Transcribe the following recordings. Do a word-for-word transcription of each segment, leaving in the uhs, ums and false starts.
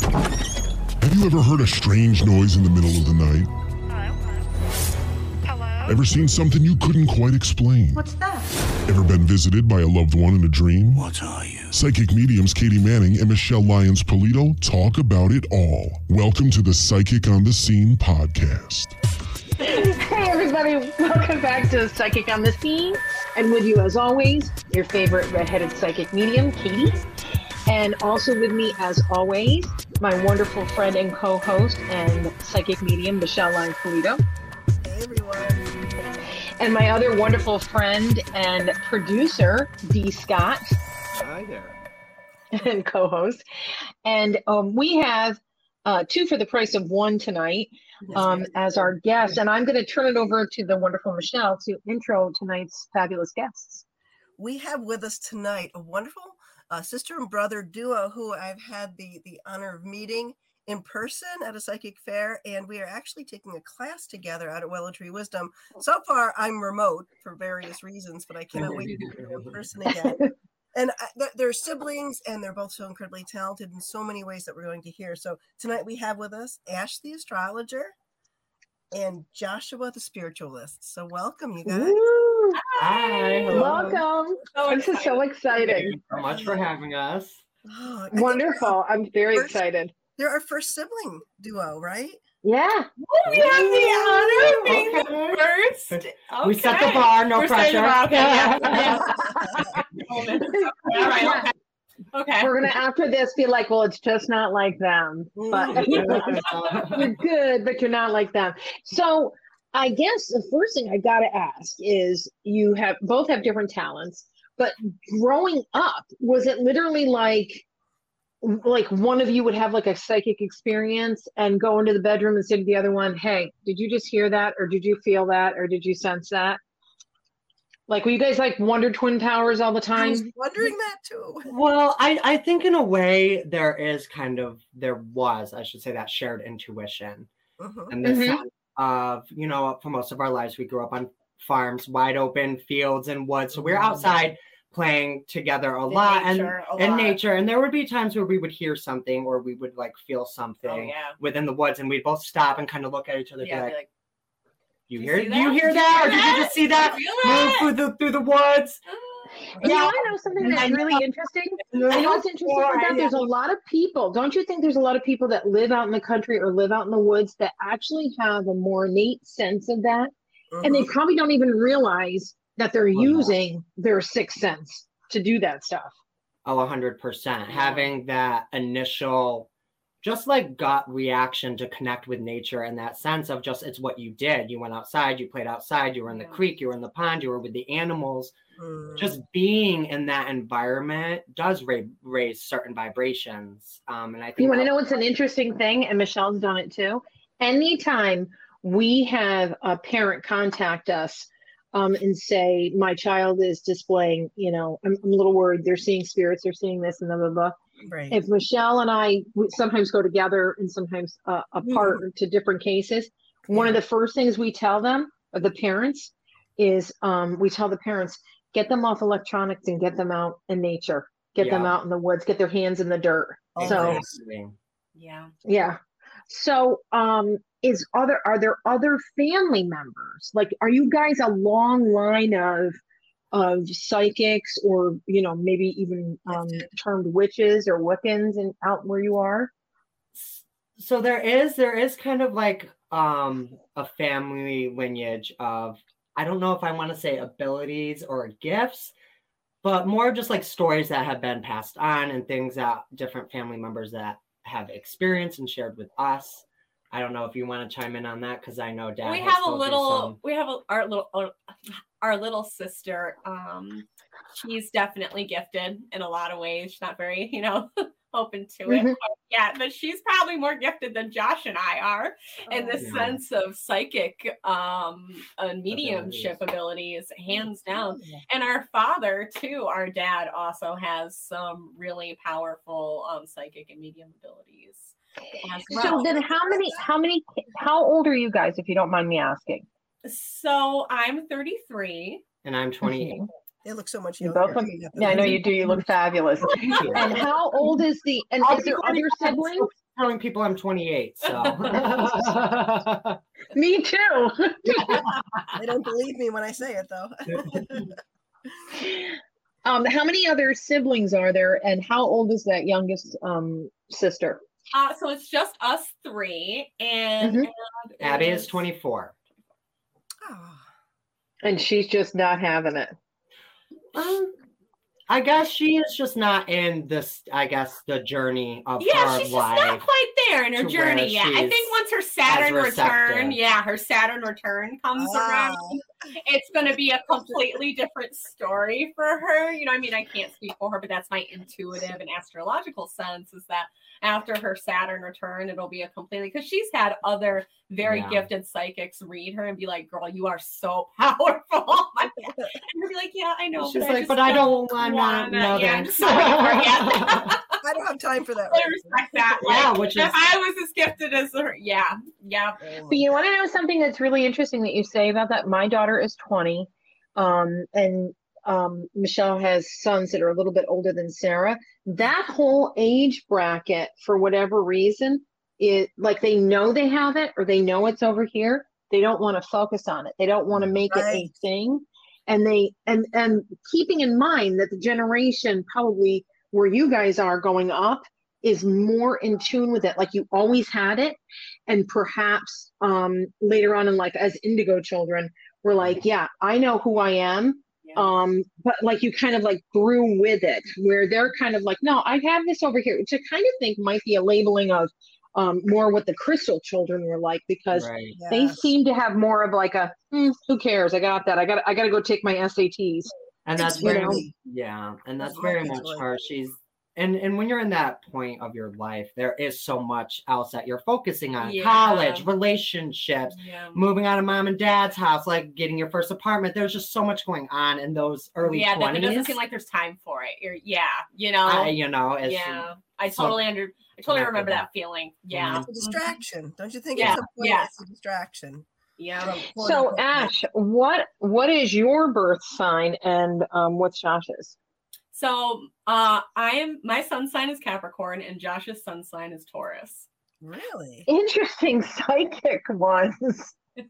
Have you ever heard a strange noise in the middle of the night? Hello? Hello? Ever seen something you couldn't quite explain? What's that? Ever been visited by a loved one in a dream? What are you? Psychic mediums Katie Manning and Michelle Lyons-Polito talk about it all. Welcome to the Psychic on the Scene podcast. Hey everybody, welcome back to Psychic on the Scene. And with you as always, your favorite redheaded psychic medium, Katie. And also with me as always, my wonderful friend and co-host and psychic medium, Michelle Lyons-Polito. Hey everyone. And my other wonderful friend and producer, Dee Scott. Hi there. And co-host. And um, we have uh, two for the price of one tonight um, as our guest. And I'm going to turn it over to the wonderful Michelle to intro tonight's fabulous guests. We have with us tonight a wonderful uh, sister and brother duo who I've had the, the honor of meeting in person at a psychic fair, and we are actually taking a class together out at Wella Tree Wisdom. So far, I'm remote for various reasons, but I cannot wait to be in person again. And I, they're siblings, and they're both so incredibly talented in so many ways that we're going to hear. So tonight we have with us Ash the Astrologer and Joshua the Spiritualist. So welcome, you guys. Ooh, hi. Hi. Welcome. So this is so exciting. Thank you so much for having us. Oh, wonderful. I'm very first- excited. They're our first sibling duo, right? Yeah. Well, we have the honor of being first. Okay. We set the bar, no We're pressure. Bar, okay. Yeah. All right. Okay. We're gonna after this be like, well, it's just not like them. But you're good, but you're not like them. So I guess the first thing I gotta ask is, you have both have different talents, but growing up, was it literally like like one of you would have like a psychic experience and go into the bedroom and say to the other one, hey, did you just hear that? Or did you feel that? Or did you sense that? Like, were you guys like Wonder Twin Towers all the time? I was wondering that too. Well, I, I think in a way there is kind of, there was, I should say, that shared intuition. Uh-huh. And the mm-hmm. sense of, you know, for most of our lives, we grew up on farms, wide open fields and woods. So we're outside playing together a in lot nature, and in nature, and there would be times where we would hear something or we would like feel something oh, yeah. within the woods, and we'd both stop and kind of look at each other yeah, like, like you hear you, you hear that, or did you just see that move through the through the woods? You yeah. know, I know something that's really interesting. I know it's interesting about that. There's a lot of people, don't you think there's a lot of people that live out in the country or live out in the woods that actually have a more innate sense of that, mm-hmm. and they probably don't even realize that they're using their sixth sense to do that stuff. Oh, one hundred percent. Having that initial, just like gut reaction to connect with nature, and that sense of just, it's what you did. You went outside, you played outside, you were in the yeah. creek, you were in the pond, you were with the animals. Mm. Just being in that environment does ra- raise certain vibrations. Um, and I think you want to know what's an interesting thing, and Michelle's done it too. Anytime we have a parent contact us Um, and say, my child is displaying, you know, I'm, I'm a little worried, they're seeing spirits, they're seeing this and blah, blah, blah. Right. If Michelle and I we sometimes go together and sometimes uh, apart mm-hmm. to different cases, yeah. one of the first things we tell them, or the parents, is um, we tell the parents, get them off electronics and get them out in nature, get yeah. them out in the woods, get their hands in the dirt. Oh, so, amazing. yeah. Yeah. So, um, Is other are there other family members? Like, are you guys a long line of of psychics, or you know, maybe even um, termed witches or Wiccans, and out where you are? So there is there is kind of like um, a family lineage of, I don't know if I want to say abilities or gifts, but more just like stories that have been passed on and things that different family members that have experienced and shared with us. I don't know if you want to chime in on that, because I know Dad. We have a little. We have a, our little. Our little sister. Um, she's definitely gifted in a lot of ways. She's not very, you know, open to it yet, but she's probably more gifted than Josh and I are oh, in the yeah. sense of psychic, um, uh, mediumship abilities, hands down. Yeah. And our father too. Our dad also has some really powerful um, psychic and medium abilities. Well. So then how many, how many, how old are you guys, if you don't mind me asking? So I'm thirty-three. And I'm twenty-eight. Mm-hmm. They look so much younger. You both look, yeah, I know you do. You look fabulous. And how old is the, and I'll is there other siblings? telling people I'm twenty-eight, so. Me too. Yeah. They don't believe me when I say it, though. um, how many other siblings are there, and how old is that youngest um, sister? Uh, so it's just us three, and, mm-hmm. and Abby is twenty-four. Oh. And she's just not having it. Um, I guess she is just not in this, I guess, the journey of yeah, her life. Yeah, she's just not quite there in her journey yet. I think once her Saturn return, yeah, her Saturn return comes oh. around, it's going to be a completely different story for her. You know, I mean, I can't speak for her, but that's my intuitive and astrological sense is that after her Saturn return, it'll be a completely, because she's had other very yeah. gifted psychics read her and be like, girl, you are so powerful. And you'll be like, yeah, I know. She's but like, I but I don't want to know yeah, that. I don't have time for that. I respect that. Like, yeah, which is... if I was as gifted as her. Yeah, yeah. But you want to know something that's really interesting that you say about that? My daughter is twenty, um, and Um, Michelle has sons that are a little bit older than Sarah. That whole age bracket, for whatever reason, it like they know they have it or they know it's over here. They don't want to focus on it. They don't want to make right. it a thing. And they and and keeping in mind that the generation probably where you guys are going up is more in tune with it. Like you always had it, and perhaps um, later on in life, as indigo children, we're like, yeah, I know who I am. Um, but like you kind of like grew with it, where they're kind of like, no, I have this over here, which I kind of think might be a labeling of um, more what the crystal children were like, because right. yes. they seem to have more of like a, mm, who cares? I got that. I got I got to go take my S A Ts. And that's very, yeah. And that's very much her. She's, and, and when you're in that point of your life, there is so much else that you're focusing on. Yeah. College, relationships, yeah. moving out of mom and dad's house, like getting your first apartment. There's just so much going on in those early yeah, twenties. Yeah, it doesn't seem like there's time for it. You're, yeah, you know. I, you know. It's, yeah, I totally so, under. I totally remember that, that feeling. Yeah. It's a distraction. Don't you think yeah. it's a point yeah. it's a distraction? Yeah. So, Ash, what what is your birth sign and um, what's Josh's? So uh, I am. My sun sign is Capricorn, and Josh's sun sign is Taurus. Really interesting psychic ones.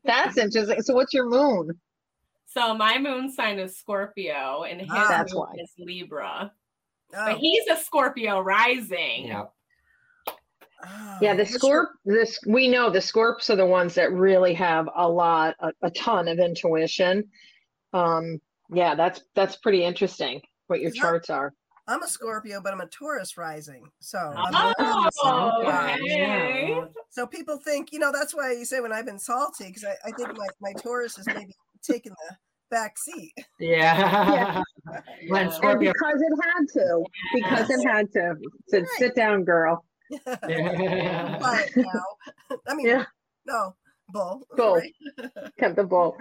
That's interesting. So what's your moon? So my moon sign is Scorpio, and his oh, moon why. is Libra. Oh. But he's a Scorpio rising. Yeah. Oh, yeah, the Scorp. This we know the Scorps are the ones that really have a lot, a, a ton of intuition. Um, yeah, that's that's pretty interesting. What your charts are. I'm a Scorpio, but I'm a Taurus rising. So, I'm oh, okay. um, so people think, you know, that's why you say when I've been salty, because I, I think my, my Taurus is maybe taking the back seat. Yeah. yeah. When Scorpio- because it had to. Because yes. it had to. So right. Sit down, girl. Yeah. Yeah. Quiet now. I mean, yeah. no. Bull. Bull. Right. Kept the bull.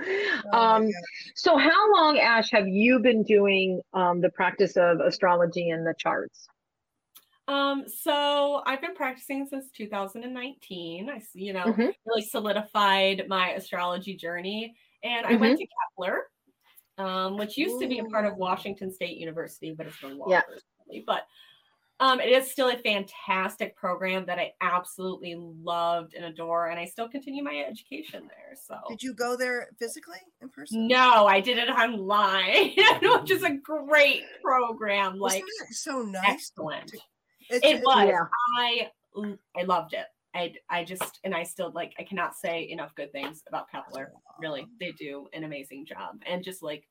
Oh, um, so how long, Ash, have you been doing um, the practice of astrology and the charts? Um, so I've been practicing since two thousand nineteen. I, you know, mm-hmm. really solidified my astrology journey. And I mm-hmm. went to Kepler, um, which used Ooh. to be a part of Washington State University, but it's no longer. Yeah. But Um, it is still a fantastic program that I absolutely loved and adore, and I still continue my education there. So, did you go there physically in person? No, I did it online, which is a great program. Like, Isn't it so nice, excellent. It's, it was. Yeah. I I loved it. I I just and I still like. I cannot say enough good things about Kepler. Really, they do an amazing job, and just like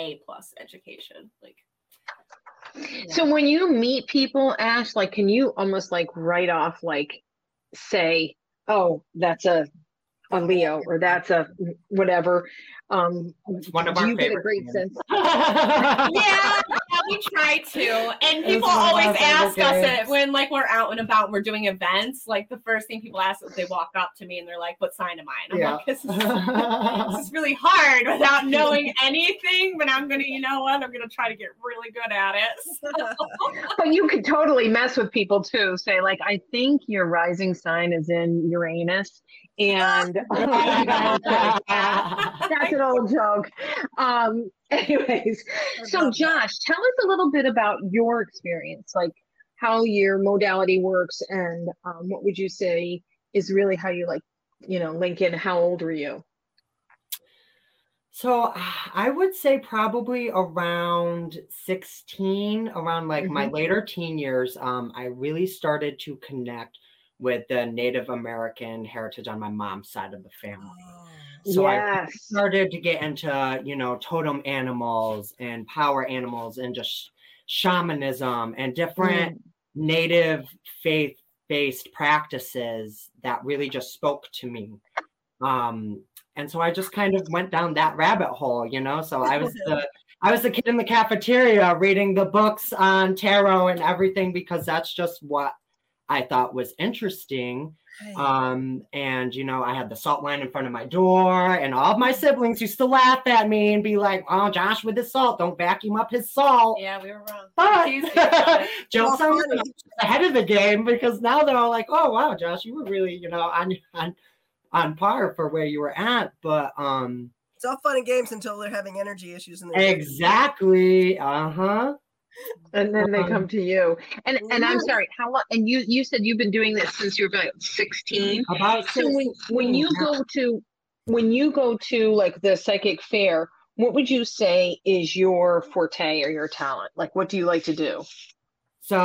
A plus education, like. Yeah. So when you meet people, Ash, like, can you almost like write off, like say, oh, that's a, a Leo or that's a whatever. Um, it's one of our you get a great sense. yeah, yeah, we try to. And people always ask us it when like we're out and about, we're doing events. Like the first thing people ask is they walk up to me and they're like, what sign am I? And I'm yeah. like, this is, this is really hard without knowing anything, but I'm going to, you know what, I'm going to try to get really good at it. So. But you could totally mess with people too. Say like, I think your rising sign is in Uranus. And that's an old joke. Um, anyways, so Josh, tell us a little bit about your experience. Like, how your modality works, and um, what would you say is really how you, like, you know, link in? How old were you? So I would say probably around sixteen, around like mm-hmm. my later teen years, um, I really started to connect with the Native American heritage on my mom's side of the family. So yes. I started to get into, you know, totem animals and power animals and just shamanism and different mm-hmm. Native faith-based practices that really just spoke to me. Um, And so I just kind of went down that rabbit hole, you know. So I was the I was the kid in the cafeteria reading the books on tarot and everything, because that's just what I thought was interesting. Um, and, you know, I had the salt line in front of my door, and all of my siblings used to laugh at me and be like, "Oh, Josh with his salt, don't vacuum up his salt." Yeah, we were wrong. But Joe's ahead of the game, because now they're all like, "Oh, wow, Josh, you were really, you know, on on. on par for where you were at." But um it's all fun and games until they're having energy issues in their exactly game. uh-huh and then um, they come to you and and I'm sorry, how long? And you you said you've been doing this since you were about sixteen. About so when, when you go to when you go to like the psychic fair, what would you say is your forte or your talent? Like, what do you like to do? So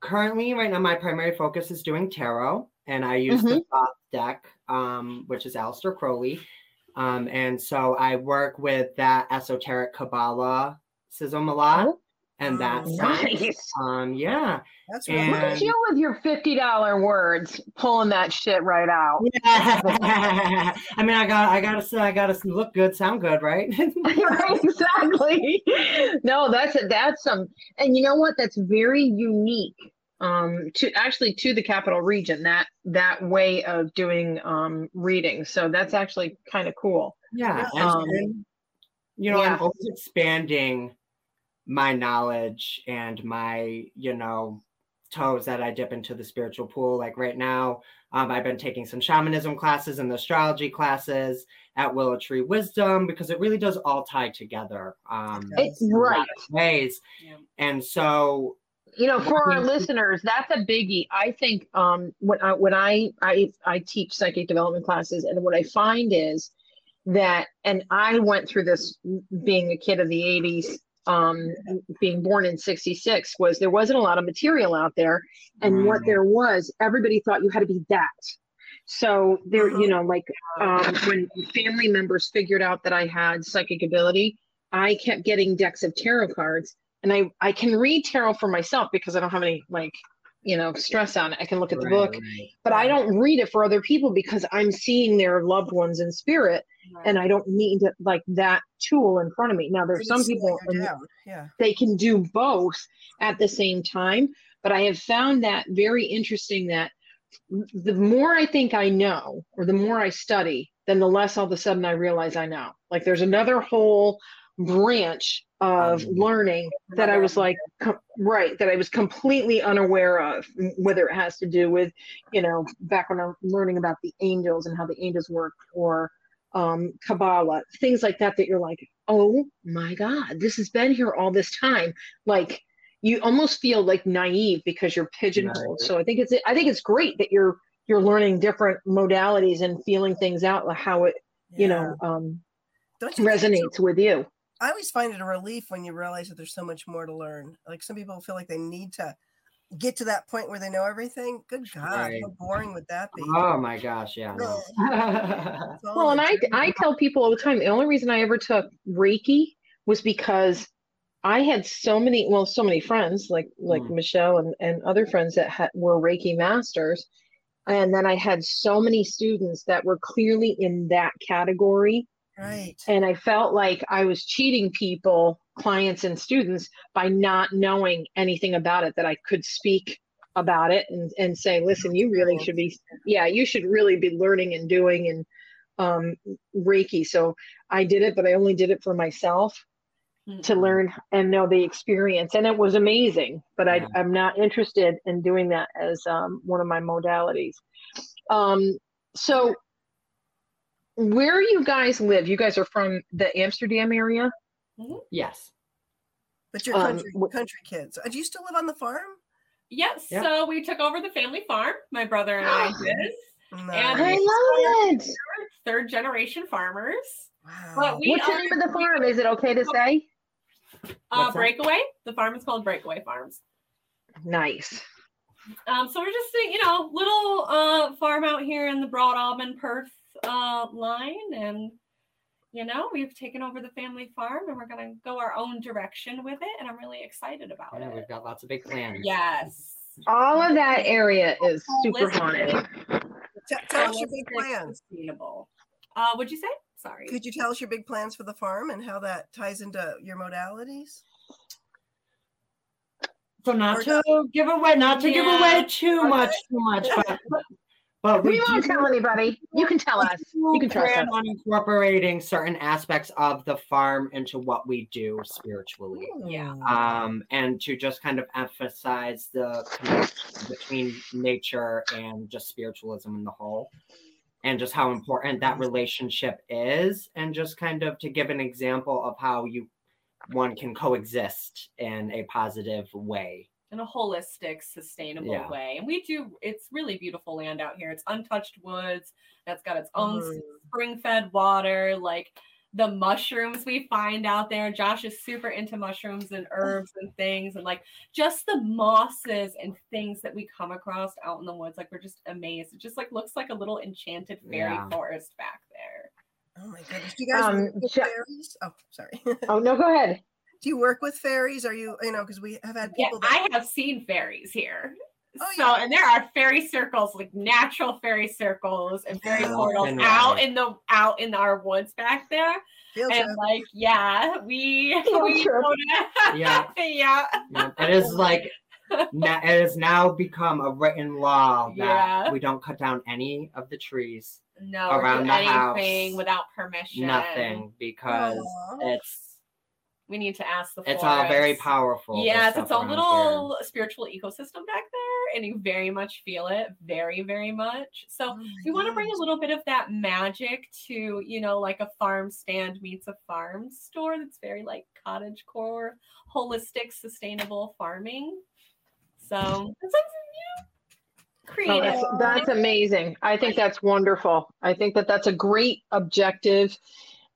currently right now my primary focus is doing tarot, and I use mm-hmm. the Thoth deck, um, which is Aleister Crowley. Um, and so I work with that esoteric Kabbalah-ism a lot. Oh. And that's oh, nice. Um, yeah. That's right. And look at you with your fifty dollar words, pulling that shit right out. Yeah. I mean, I got, I got to, I got to look good, sound good, right? Exactly. No, that's that's some, and you know what? That's very unique. Um, to actually to the capital region, that that way of doing um, reading. So that's actually kind of cool. Yeah. Um, and, you know, yeah. I'm always expanding my knowledge and my, you know, toes that I dip into the spiritual pool. Like right now, um, I've been taking some shamanism classes and the astrology classes at Willow Tree Wisdom, because it really does all tie together. Um, it's right. Ways. Yeah. And so, you know, for our listeners, that's a biggie. I think um, when I when I, I I teach psychic development classes, and what I find is that, and I went through this being a kid of the eighties, um, being born in sixty-six, was there wasn't a lot of material out there, and mm. what there was, everybody thought you had to be that. So there, you know, like um, when family members figured out that I had psychic ability, I kept getting decks of tarot cards. And I, I can read tarot for myself because I don't have any, like, you know, stress on it. I can look at the right, book, right. but I don't read it for other people because I'm seeing their loved ones in spirit, right. and I don't need, like, that tool in front of me. Now, there's some people, yeah. they can do both at the same time, but I have found that very interesting that the more I think I know, or the more I study, then the less all of a sudden I realize I know. Like, there's another whole branch of learning that I was like, com- right, that I was completely unaware of, whether it has to do with, you know, back when I'm learning about the angels and how the angels work, or um, Kabbalah, things like that, that you're like, oh my God, this has been here all this time. Like, you almost feel like naive because you're pigeonholed. Right. So I think it's, I think it's great that you're, you're learning different modalities and feeling things out, like how it, yeah. you know, um, Don't you resonates with you. I always find it a relief when you realize that there's so much more to learn. Like, some people feel like they need to get to that point where they know everything. Good God, right. How boring would that be? Oh my gosh, yeah. No. Well, and I, I tell people all the time, the only reason I ever took Reiki was because I had so many, well, so many friends, like like mm. Michelle and, and other friends that ha- were Reiki masters. And then I had so many students that were clearly in that category. Right. And I felt like I was cheating people, clients and students, by not knowing anything about it, that I could speak about it and, and say, listen, you really should be, yeah, you should really be learning and doing and um, Reiki. So I did it, but I only did it for myself mm-hmm. to learn and know the experience. And it was amazing, but yeah. I, I'm not interested in doing that as um, one of my modalities. Um, so where you guys live, you guys are from the Amsterdam area? Mm-hmm. Yes. But you're country, um, country kids. Do you still live on the farm? Yes. Yep. So we took over the family farm. My brother and I did. Nice. And I love it. Third generation farmers. Wow. But we What's are, the name of the farm? Is it okay to say? Uh, Breakaway. The farm is called Breakaway Farms. Nice. Um, so we're just doing, you know, little uh, farm out here in the Broad Alban Perth uh, line. And, you know, we've taken over the family farm and we're going to go our own direction with it. And I'm really excited about yeah, it. We've got lots of big plans. Yes. All of that area is super haunted. Tell us your big plans. Uh, what'd you say? Sorry. Could you tell us your big plans for the farm and how that ties into your modalities? So not to give away, not to yeah. give away too okay. much, too much, but, but we, we won't do, tell anybody. You can tell us. You can trust us. On incorporating certain aspects of the farm into what we do spiritually. Yeah. Um, and to just kind of emphasize the connection between nature and just spiritualism in the whole, and just how important that relationship is, and just kind of to give an example of how you. One can coexist in a positive way, in a holistic, sustainable yeah. way. And we do, it's really beautiful land out here. It's untouched woods. That's got its own mm. spring-fed water. Like the mushrooms we find out there. Josh is super into mushrooms and herbs and things. And like just the mosses and things that we come across out in the woods. Like we're just amazed. It just like looks like a little enchanted fairy yeah. forest back there. Oh my goodness! Do you guys um, work with sh- fairies? Oh, sorry. Oh no, go ahead. Do you work with fairies? Are you, you know, because we have had people. Yeah, that- I have seen fairies here. Oh, so, yeah. And there are fairy circles, like natural fairy circles and fairy oh, portals anyway. out in the out in our woods back there. Field and trip. like, yeah, we, we yeah, yeah. yeah. It is like now, it has now become a written law that yeah. we don't cut down any of the trees. No, around do anything house, without permission. Nothing, because Aww. it's we need to ask the. It's forest. all very powerful. Yes, it's a little here. spiritual ecosystem back there, and you very much feel it, very, very much. So oh we want to bring a little bit of that magic to, you know, like a farm stand meets a farm store. That's very like cottage core, holistic, sustainable farming. So that sounds new. Oh, that's, that's amazing. I think that's wonderful. I think that that's a great objective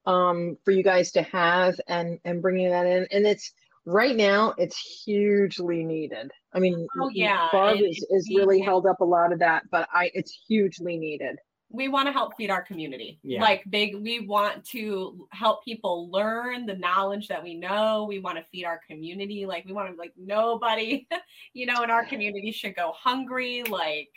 um, for you guys to have, and, and bringing that in. And it's right now, it's hugely needed. I mean, oh, yeah. Barb it, is, is really yeah. held up a lot of that, but I it's hugely needed. We want to help feed our community. Yeah. Like big, we want to help people learn the knowledge that we know. We want to feed our community. Like we want to, like nobody, you know, in our community should go hungry. Like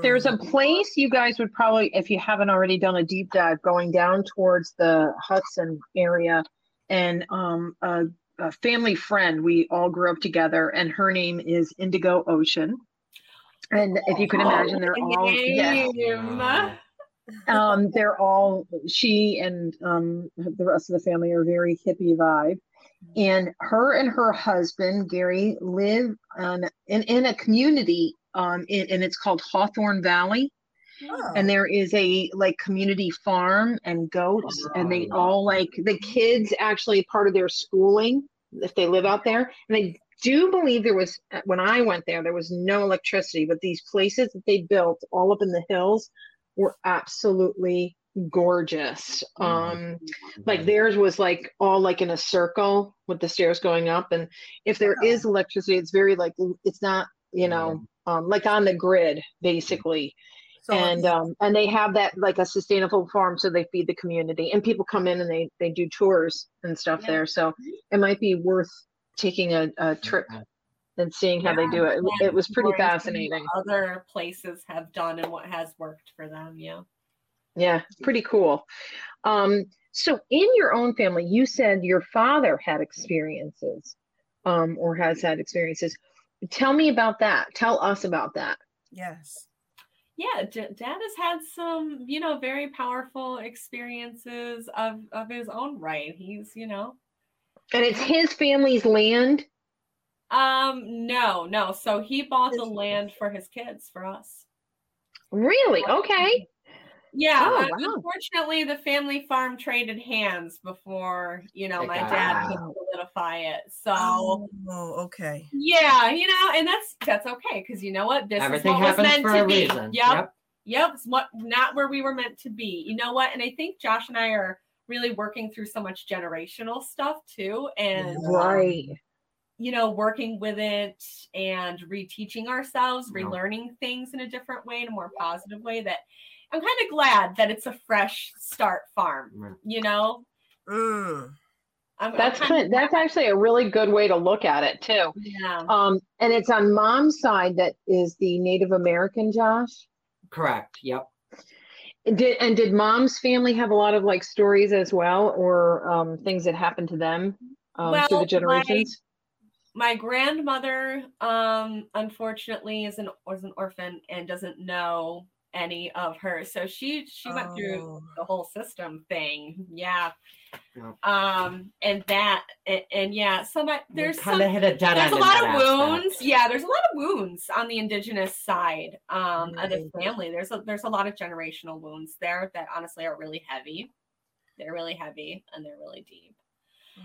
there's a place you guys would probably, if you haven't already done a deep dive, going down towards the Hudson area, and um, a, a family friend, we all grew up together, and her name is Indigo Ocean. And if you can imagine, they're all, yes. um, they're all, she and um, the rest of the family are very hippie vibe. And her and her husband, Gary, live on, in, in a community, um, in, and it's called Hawthorne Valley. Oh. And there is a like community farm and goats, oh. and they all like, the kids actually part of their schooling, if they live out there, and they do believe there was, when I went there, there was no electricity, but these places that they built all up in the hills were absolutely gorgeous. Um, like theirs was like all like in a circle with the stairs going up. And if there is electricity, it's very like, it's not, you know, um, like on the grid basically. So, and um, and they have that like a sustainable farm, so they feed the community, and people come in and they, they do tours and stuff yeah. there. So it might be worth taking a, a trip and seeing how yeah, they do it. It, it was pretty fascinating. Other places have done and what has worked for them. Yeah. Yeah. Pretty cool. Um, so in your own family, you said your father had experiences um, or has had experiences. Tell me about that. Tell us about that. Yes. Yeah. D- Dad has had some, you know, very powerful experiences of, of his own right. He's, you know, and it's his family's land? Um, no, no. So he bought the land for his kids, for us. Really? Okay. Yeah. Oh, uh, wow. Unfortunately, the family farm traded hands before, you know, my dad could solidify it. So, oh, okay. Yeah, you know, and that's that's okay, because you know what? This Everything is what was meant to be. Reason. Yep. Yep. Yep. It's what, not where we were meant to be. You know what? And I think Josh and I are really working through so much generational stuff too. And right. Um, you know, working with it and reteaching ourselves, relearning things in a different way, in a more positive way, that I'm kind of glad that it's a fresh start farm, you know? Mm. I'm, that's I'm kind of, that's actually a really good way to look at it too. Yeah. Um, and it's on mom's side that is the Native American, Josh? Correct. Yep. Did, and did mom's family have a lot of like stories as well, or um, things that happened to them um, well, through the generations? Like, my grandmother, um, unfortunately, is an was an orphan and doesn't know any of her. So she she went oh. through the whole system thing. Yeah. yeah. Um, and that and, and yeah, so my, there's some, hit a dead there's a lot of wounds. Aspect. Yeah, there's a lot of wounds on the indigenous side um, mm-hmm. of the family. There's a, there's a lot of generational wounds there that honestly are really heavy. They're really heavy and they're really deep.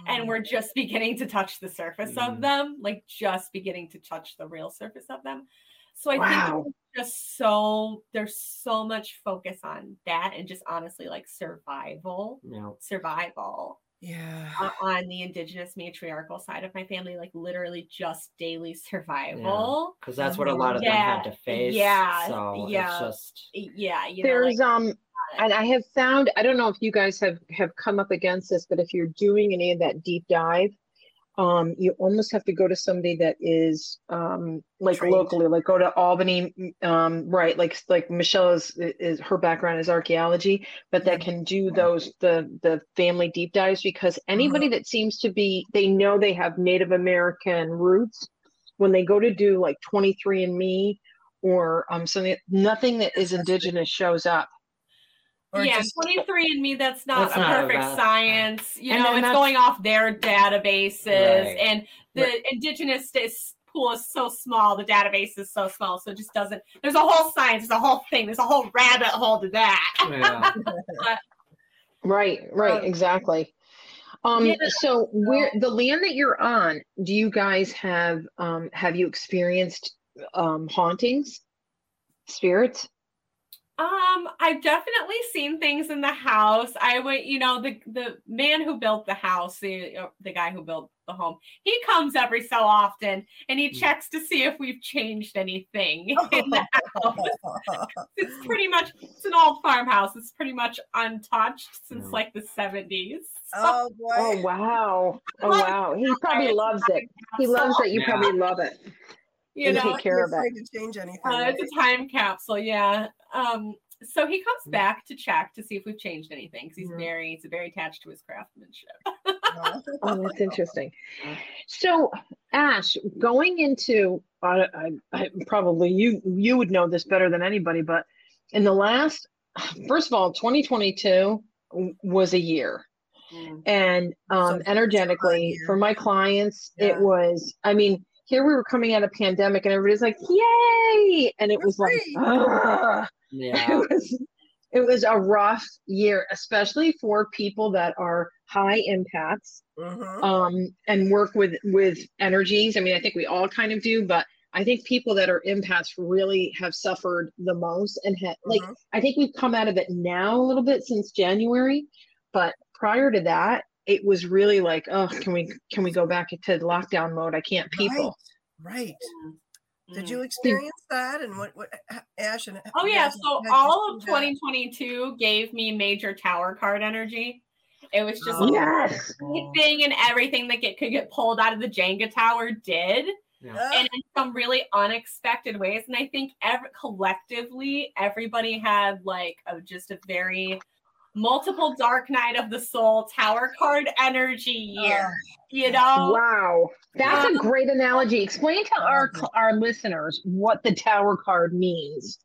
And we're just beginning to touch the surface mm. of them, like just beginning to touch the real surface of them. So I wow. think it's just so there's so much focus on that and just honestly like survival, no. survival. Yeah. Uh, on the indigenous matriarchal side of my family, like literally just daily survival. Because yeah. that's what a lot of yeah. them had to face. Yeah. So yeah. it's just. Yeah. You there's, know, like, um, and I have found, I don't know if you guys have, have come up against this, but if you're doing any of that deep dive, um, you almost have to go to somebody that is um, like trained. Locally, like go to Albany, um, right? Like like Michelle is, is her background is archaeology, but that can do those the the family deep dives, because anybody mm-hmm. that seems to be, they know they have Native American roots, when they go to do like twenty-three and me or um, something, nothing that is indigenous shows up. Or yeah, just, twenty-three and me, that's not that's a not perfect about, science. You know, it's going off their databases. Right, and the right. indigenous pool is so small. The database is so small. So it just doesn't. There's a whole science. There's a whole thing. There's a whole rabbit hole to that. Yeah. but, right, right. Um, exactly. Um, yeah, so where the land that you're on, do you guys have, um, have you experienced um, hauntings, spirits? Um, I've definitely seen things in the house. I would, you know, the, the man who built the house, the, uh, the guy who built the home, he comes every so often and he checks to see if we've changed anything in the house. It's pretty much, it's an old farmhouse. It's pretty much untouched since like the seventies. So. Oh, boy. Oh, wow. Oh, wow. He probably loves it. He loves that. You probably love it. You and know, take care of it. To change anything, uh, right? It's a time capsule, yeah. Um, so he comes back to check to see if we've changed anything, because he's mm-hmm. very, he's very attached to his craftsmanship. Oh, that's interesting. So, Ash, going into, uh, I, I probably you you would know this better than anybody, but in the last, first of all, twenty twenty-two was a year. Mm-hmm. And um, so energetically, for my clients, yeah. it was, I mean, here we were coming out of pandemic and everybody's like, yay. And it We're was free. like, yeah. it was, it was a rough year, especially for people that are high impacts mm-hmm. um, and work with, with energies. I mean, I think we all kind of do, but I think people that are empaths really have suffered the most. And ha- mm-hmm. like, I think we've come out of it now a little bit since January, but prior to that, it was really like, oh, can we can we go back into lockdown mode? I can't people. Right. right. Did you experience that? And what, what Ash and oh yeah, Ash, so all of twenty twenty-two that? Gave me major tower card energy. It was just oh, like yes. anything and everything that get, could get pulled out of the Jenga tower did. Yeah. And in some really unexpected ways. And I think every, collectively, everybody had like a, just a very multiple Dark Night of the Soul tower card energy year, you know? Wow. That's um, a great analogy. Explain to our our listeners what the tower card means.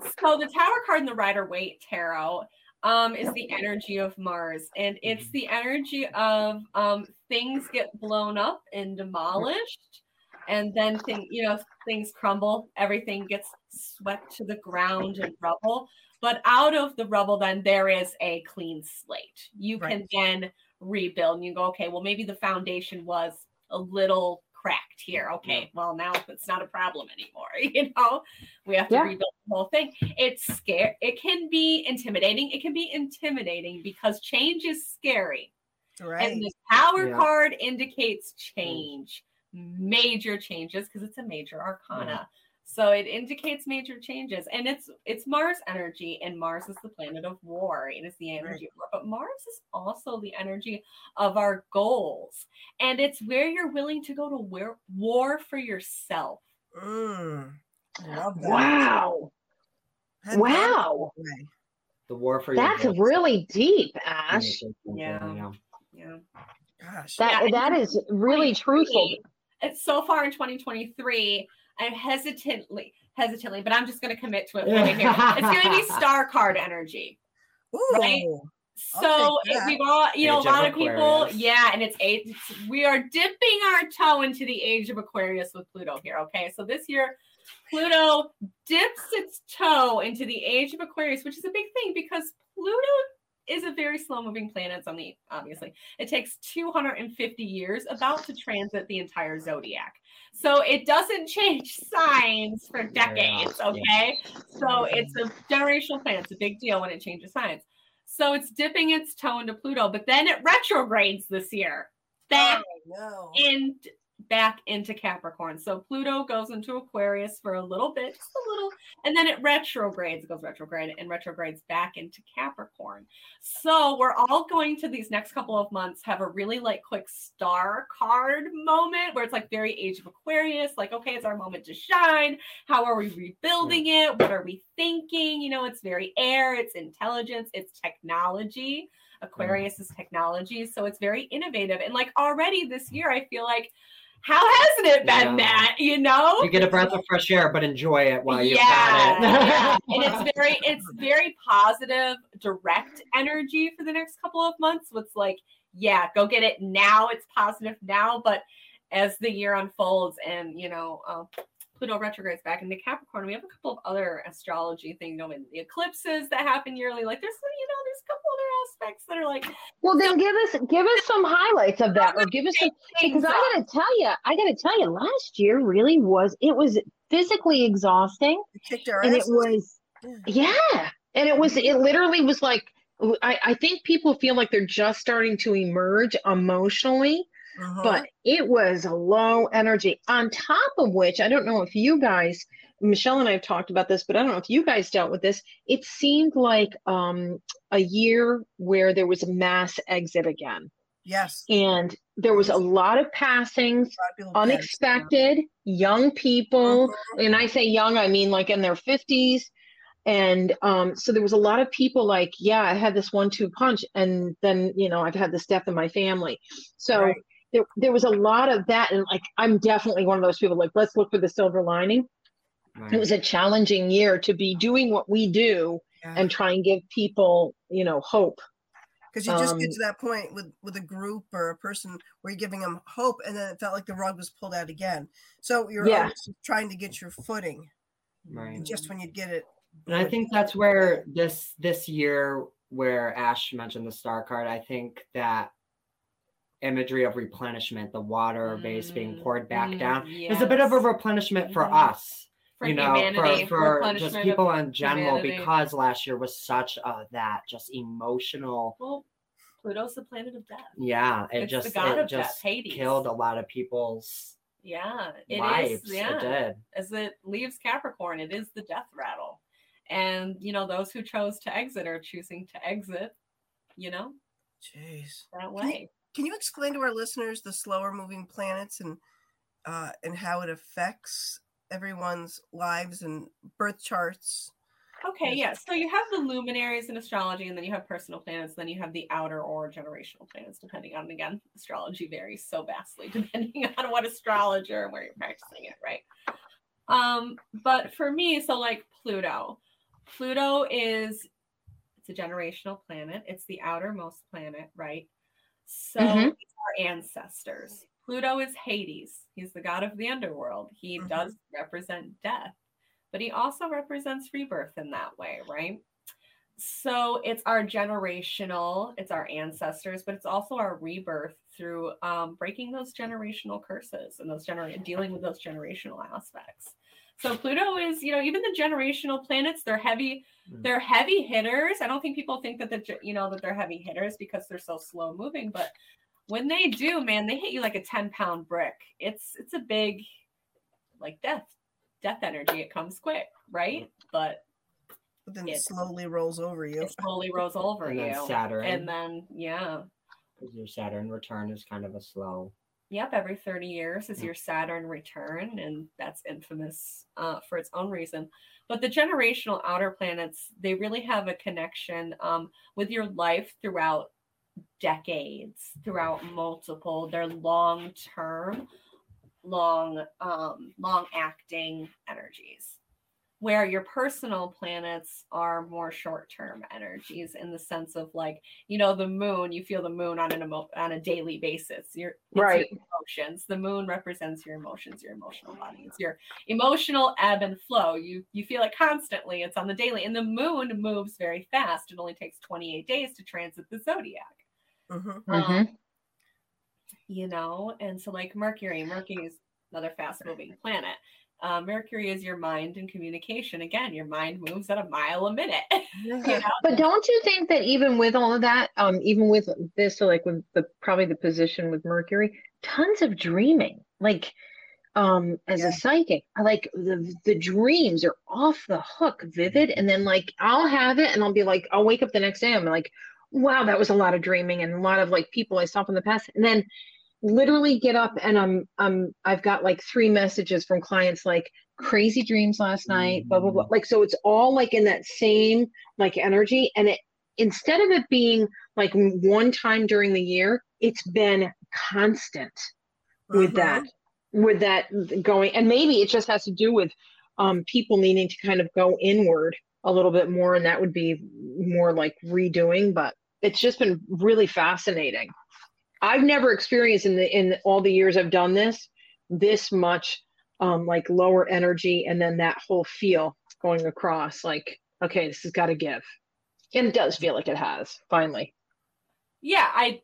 So the tower card in the Rider-Waite Tarot um, is the energy of Mars. And it's the energy of um, things get blown up and demolished. and then thing, you know, things crumble, everything gets swept to the ground and rubble. But out of the rubble, then there is a clean slate. You right. can then rebuild and you go, okay, well, maybe the foundation was a little cracked here. Okay, well, now it's not a problem anymore. You know, we have to yeah. rebuild the whole thing. It's scary. It can be intimidating. It can be intimidating because change is scary. Right. And the power yeah. card indicates change, major changes, because it's a major arcana. Yeah. So it indicates major changes, and it's it's Mars energy, and Mars is the planet of war. It is the energy of war, but Mars is also the energy of our goals, and it's where you're willing to go to war, war for yourself. Mm, love that. Wow. That's wow. That. The war for yourself. That's your really deep, Ash. Yeah. Yeah. Gosh. That, yeah. that is really truthful. It's so far in twenty twenty-three. I'm hesitantly, hesitantly, but I'm just going to commit to it right here. It's going to be star card energy. Ooh, right? So if we've all, you know, a lot of people, yeah, and it's eight. We are dipping our toe into the age of Aquarius with Pluto here. Okay, so this year, Pluto dips its toe into the age of Aquarius, which is a big thing because Pluto is a very slow-moving planet. On the obviously, it takes two hundred fifty years about to transit the entire zodiac, so it doesn't change signs for decades. Okay, so it's a generational planet. It's a big deal when it changes signs. So it's dipping its toe into Pluto, but then it retrogrades this year back oh, no. in back into Capricorn. So Pluto goes into Aquarius for a little bit, just a little, and then it retrogrades, it goes retrograde and retrogrades back into Capricorn. So we're all going to these next couple of months have a really like quick star card moment where it's like very age of Aquarius, like, okay, it's our moment to shine. How are we rebuilding it? What are we thinking? You know, it's very air, it's intelligence, it's technology. Aquarius is technology. So it's very innovative. And like already this year, I feel like, how hasn't it been yeah. that, you know? You get a breath of fresh air, but enjoy it while you've yeah, got it. yeah. And it's very, it's very positive, direct energy for the next couple of months. It's like, yeah, go get it now. It's positive now. But as the year unfolds and, you know, uh, Pluto retrogrades back into Capricorn, we have a couple of other astrology things going, the eclipses that happen yearly. Like there's, you know, there's a couple other aspects that are like. Well, then give us give us some highlights of that, or give us some, because I gotta tell you, I gotta tell you, last year really was it was physically exhausting, and it was yeah, and it was it literally was like I, I think people feel like they're just starting to emerge emotionally. Uh-huh. But it was low energy, on top of which, I don't know if you guys, Michelle and I have talked about this, but I don't know if you guys dealt with this. It seemed like um, a year where there was a mass exit again. Yes. And there was a lot of passings, unexpected, young people. Uh-huh. And I say young, I mean like in their fifties. And um, so there was a lot of people like, yeah, I had this one, two punch. And then, you know, I've had this death in my family. So. Right. There, there was a lot of that, and like I'm definitely one of those people. Like, let's look for the silver lining. Right. It was a challenging year to be doing what we do yeah. and try and give people, you know, hope. Because you just um, get to that point with with a group or a person where you're giving them hope, and then it felt like the rug was pulled out again. So you're yeah. always trying to get your footing, right? And just when you get it, and I think that's where this this year, where Ash mentioned the star card, I think that imagery of replenishment, the water base mm, being poured back mm, down. Yes. There's a bit of a replenishment for mm. us, for you know, humanity, for, for just people in general, humanity. Because last year was such a, that just emotional. Well, Pluto's the planet of death. Yeah, it it's just, it just killed a lot of people's yeah, it lives. Is, yeah. It did. As it leaves Capricorn, it is the death rattle. And, you know, those who chose to exit are choosing to exit, you know, jeez, that way. Can you explain to our listeners the slower moving planets and uh, and how it affects everyone's lives and birth charts? Okay, yeah. So you have the luminaries in astrology, and then you have personal planets, then you have the outer or generational planets, depending on, again, astrology varies so vastly depending on what astrologer and where you're practicing it, right? Um, but for me, so like Pluto, Pluto is, it's a generational planet. It's the outermost planet, right? So mm-hmm. It's our ancestors Pluto is Hades. He's the god of the underworld. He mm-hmm. does represent death, but he also represents rebirth in that way, right? So it's our generational, it's our ancestors, but it's also our rebirth through um, breaking those generational curses and those gener- dealing with those generational aspects. So Pluto is, you know, even the generational planets, they're heavy, they're heavy hitters. I don't think people think that, the, you know, that they're heavy hitters because they're so slow moving, but when they do, man, they hit you like a ten pound brick. It's, it's a big, like death, death energy. It comes quick, right? But But then it, it slowly rolls over you. It slowly rolls over and you. And then Saturn. And then, yeah. Because your Saturn return is kind of a slow. Yep, every thirty years is your Saturn return, and that's infamous uh, for its own reason. But the generational outer planets, they really have a connection um, with your life throughout decades, throughout multiple, they're long-term, long, um, long-acting energies. Where your personal planets are more short-term energies in the sense of like, you know, the moon, you feel the moon on an emo- on a daily basis. Your, right. your emotions. The moon represents your emotions, your emotional body. It's your emotional ebb and flow. You you feel it constantly. It's on the daily. And the moon moves very fast. It only takes twenty-eight days to transit the zodiac. Mm-hmm. Um, mm-hmm. You know, and so like Mercury. Mercury is another fast-moving planet. Uh, Mercury is your mind and communication. Again, your mind moves at a mile a minute. You know? But don't you think that even with all of that, um, even with this, so like with the probably the position with Mercury, tons of dreaming. Like, um, as yeah. a psychic, like the the dreams are off the hook, vivid, and then like I'll have it, and I'll be like, I'll wake up the next day, I'm like, wow, that was a lot of dreaming, and a lot of like people I saw from the past, and then. Literally get up and I'm um I've got like three messages from clients like crazy dreams last night, mm-hmm. blah blah blah. Like so it's all like in that same like energy, and it instead of it being like one time during the year, it's been constant mm-hmm. with that with that going, and maybe it just has to do with um people needing to kind of go inward a little bit more, and that would be more like redoing, but it's just been really fascinating. I've never experienced in the in all the years I've done this, this much um, like lower energy, and then that whole feel going across like, okay, this has got to give. And it does feel like it has finally. Yeah, I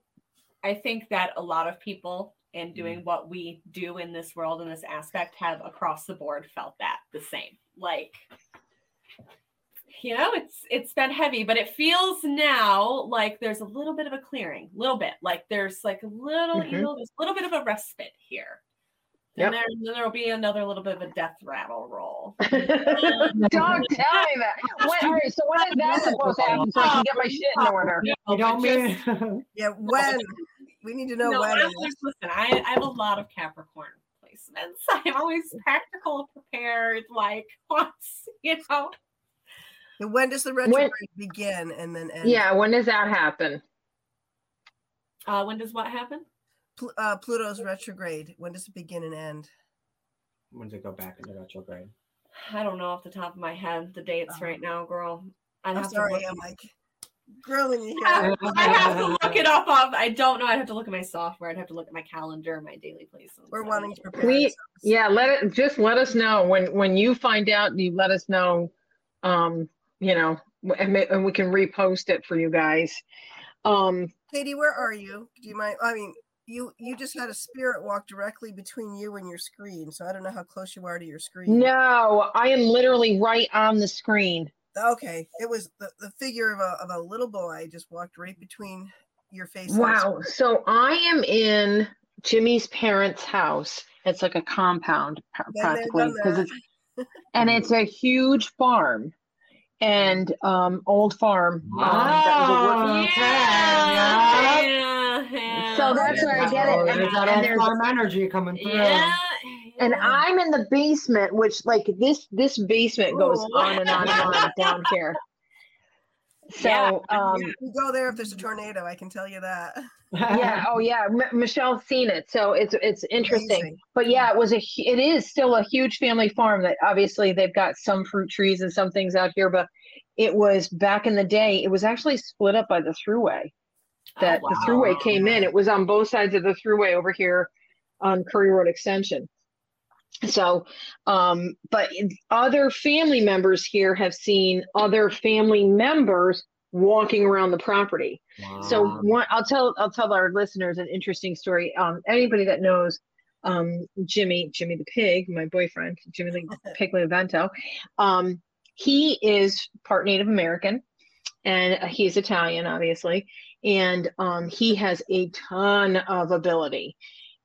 I think that a lot of people in doing what we do in this world in this aspect have across the board felt that the same. Like, you know, it's it's been heavy, but it feels now like there's a little bit of a clearing, a little bit like there's like a little, mm-hmm. you know, there's a little bit of a respite here. Yep. And then there'll be another little bit of a death rattle roll. Don't tell me that. What, all right, so when is that supposed to happen so I can get my shit in order? You don't mean? Yeah, when? We need to know no, when. I was, listen, I, I have a lot of Capricorn. placements. I'm always practical, prepared, like once, you know. And when does the retrograde when, begin and then end? Yeah, when does that happen? Uh, when does what happen? Pl- uh, Pluto's retrograde. When does it begin and end? When does it go back into retrograde? I don't know off the top of my head the dates uh-huh. right now, girl. I'd I'm sorry, I'm like grilling you. Yeah, I have to look it up. Off. I don't know. I'd have to look at my software. I'd have to look at my calendar, my daily placements. We're wanting to prepare. We, yeah, let it. Just let us know when when you find out. You let us know. Um, You know, and we can repost it for you guys. Um, Katie, where are you? Do you mind? I mean, you you just had a spirit walk directly between you and your screen, so I don't know how close you are to your screen. No, I am literally right on the screen. Okay, it was the, the figure of a of a little boy just walked right between your face. Wow. So I am in Jimmy's parents' house. It's like a compound practically, because it's and it's a huge farm. And um, old farm. Um, oh, that was a yeah, yeah, yeah. So that's where I get it. And, and, and there's farm energy coming through. Yeah, yeah. And I'm in the basement, which like this this basement goes Ooh. on and on and on down here. So yeah. um, you go there if there's a tornado. I can tell you that. Yeah. Oh yeah. M- Michelle's seen it, so it's it's interesting. Amazing. But yeah, it was a it is still a huge family farm. That obviously they've got some fruit trees and some things out here, but it was back in the day. It was actually split up by the thruway. That oh, wow. the thruway came in. It was on both sides of the thruway over here on Curry Road Extension. So, um, but other family members here have seen other family members walking around the property. Wow. So one, I'll tell, I'll tell our listeners an interesting story. Um, anybody that knows, um, Jimmy, Jimmy the Pig, my boyfriend, Jimmy Pigliavento, um, he is part Native American and he's Italian, obviously. And, um, he has a ton of ability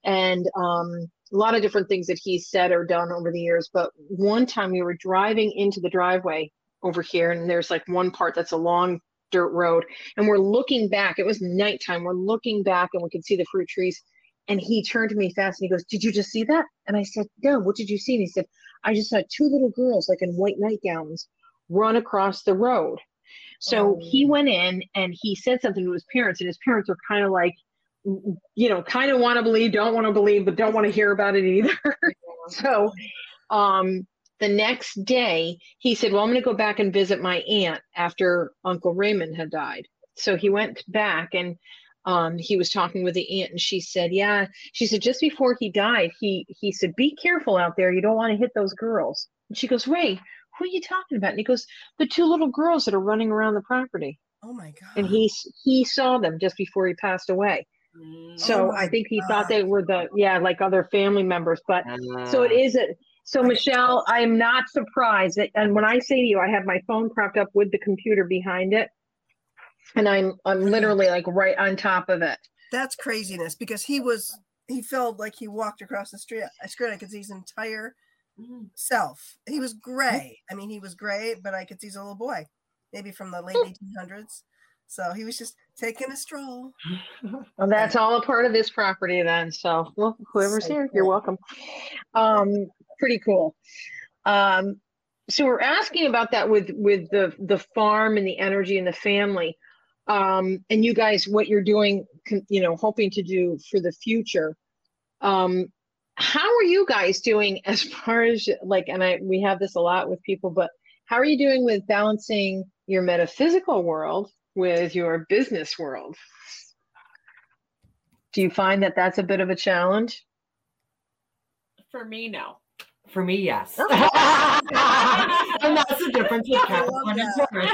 and, um, a lot of different things that he's said or done over the years. But one time we were driving into the driveway over here and there's like one part that's a long dirt road and we're looking back. It was nighttime. We're looking back and we could see the fruit trees. And he turned to me fast and he goes, "Did you just see that?" And I said, "No, what did you see?" And he said, "I just saw two little girls like in white nightgowns run across the road." So um, he went in and he said something to his parents and his parents were kind of like, you know, kind of want to believe, don't want to believe, but don't want to hear about it either. So um, the next day he said, "Well, I'm going to go back and visit my aunt," after Uncle Raymond had died. So he went back and um, he was talking with the aunt and she said, yeah, she said, just before he died, he, he said, "Be careful out there. You don't want to hit those girls." And she goes, "Ray, who are you talking about?" And he goes, "The two little girls that are running around the property." Oh my God. And he, he saw them just before he passed away. So oh I think he God. thought they were the, yeah, like other family members, but uh, so it is. A, so Michelle, I'm not surprised that, and when I say to you, I have my phone propped up with the computer behind it. And I'm, I'm literally like right on top of it. That's craziness because he was, he felt like he walked across the street. I swear I could see his entire self. He was gray. I mean, he was gray, but I could see his little boy, maybe from the late eighteen hundreds. So he was just taking a stroll. Well, that's all a part of this property then. So well, whoever's so here, cool. You're welcome. Um, pretty cool. Um, so we're asking about that with, with the, the farm and the energy and the family. Um, and you guys, what you're doing, you know, hoping to do for the future. Um, how are you guys doing as far as like, and I, we have this a lot with people, but how are you doing with balancing your metaphysical world with your business world? Do you find that that's a bit of a challenge? For me, no. For me, yes. And that's the difference with Capricorn and Taurus.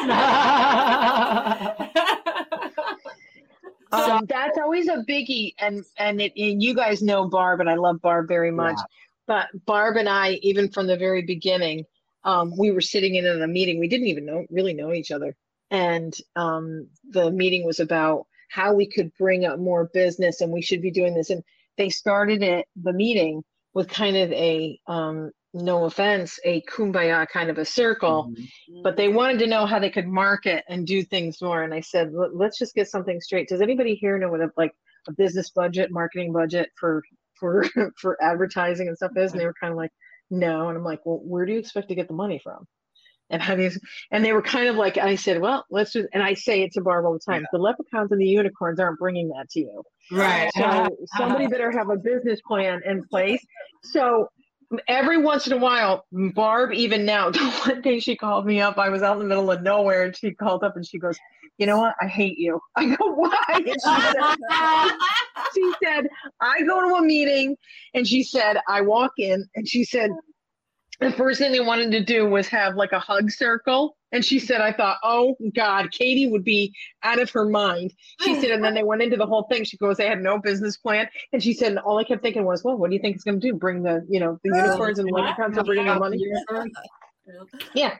um, that's always a biggie, and and, it, and you guys know Barb, and I love Barb very much. Yeah. But Barb and I, even from the very beginning, um, we were sitting in a meeting. We didn't even know really know each other. And um, the meeting was about how we could bring up more business and we should be doing this. And they started it, the meeting with kind of a, um, no offense, a kumbaya kind of a circle, mm-hmm. but they wanted to know how they could market and do things more. And I said, let's just get something straight. Does anybody here know what a, like a business budget, marketing budget for, for, for advertising and stuff is? And they were kind of like, no. And I'm like, well, where do you expect to get the money from? And how these, and they were kind of like, I said, well, let's just, and I say it to Barb all the time, yeah. The leprechauns and the unicorns aren't bringing that to you. Right. So somebody better have a business plan in place. So every once in a while, Barb, even now, the one day she called me up, I was out in the middle of nowhere and she called up and she goes, "You know what? I hate you." I go, "Why?" And she, said, she said, "I go to a meeting," and she said, I walk in and she said, the first thing they wanted to do was have like a hug circle. And she said, I thought, oh God, Katie would be out of her mind. She said, and then they went into the whole thing. She goes, they had no business plan. And she said, and all I kept thinking was, well, what do you think it's going to do? Bring the, you know, the unicorns and the leprechauns and bring the money. Yeah.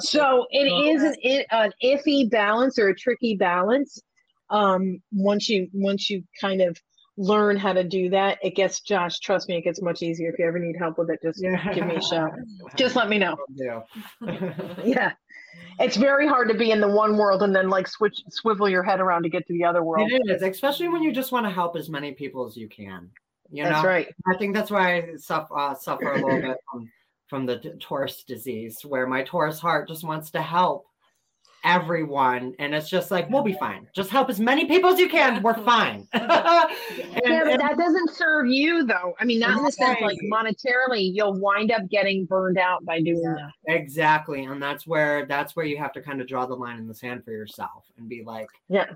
So it is an, it, an iffy balance or a tricky balance. Um, once you, once you kind of learn how to do that, it gets, Josh, trust me, it gets much easier. If you ever need help with it, just yeah. give me a shout. Just let me know. Yeah. Yeah. It's very hard to be in the one world and then like switch, swivel your head around to get to the other world. It is, especially when you just want to help as many people as you can. You that's know? Right. I think that's why I suffer, uh, suffer a little bit from, from the Taurus disease, where my Taurus heart just wants to help everyone, and it's just like, we'll be fine, just help as many people as you can, we're fine. and, yeah, but that doesn't serve you though. I mean, not okay. in the sense like monetarily, you'll wind up getting burned out by doing yeah. that. Exactly. And that's where that's where you have to kind of draw the line in the sand for yourself and be like, yeah,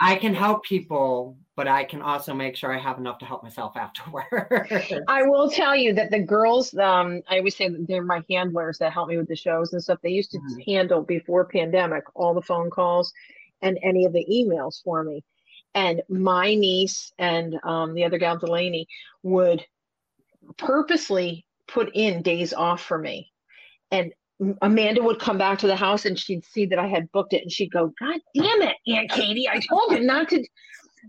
I can help people but I can also make sure I have enough to help myself afterward. I will tell you that the girls, um, I always say that they're my handlers that help me with the shows and stuff. They used to mm-hmm. handle before pandemic, all the phone calls and any of the emails for me. And my niece and um, the other gal, Delaney, would purposely put in days off for me. And Amanda would come back to the house and she'd see that I had booked it. And she'd go, God damn it, Aunt Katie, I told you not to.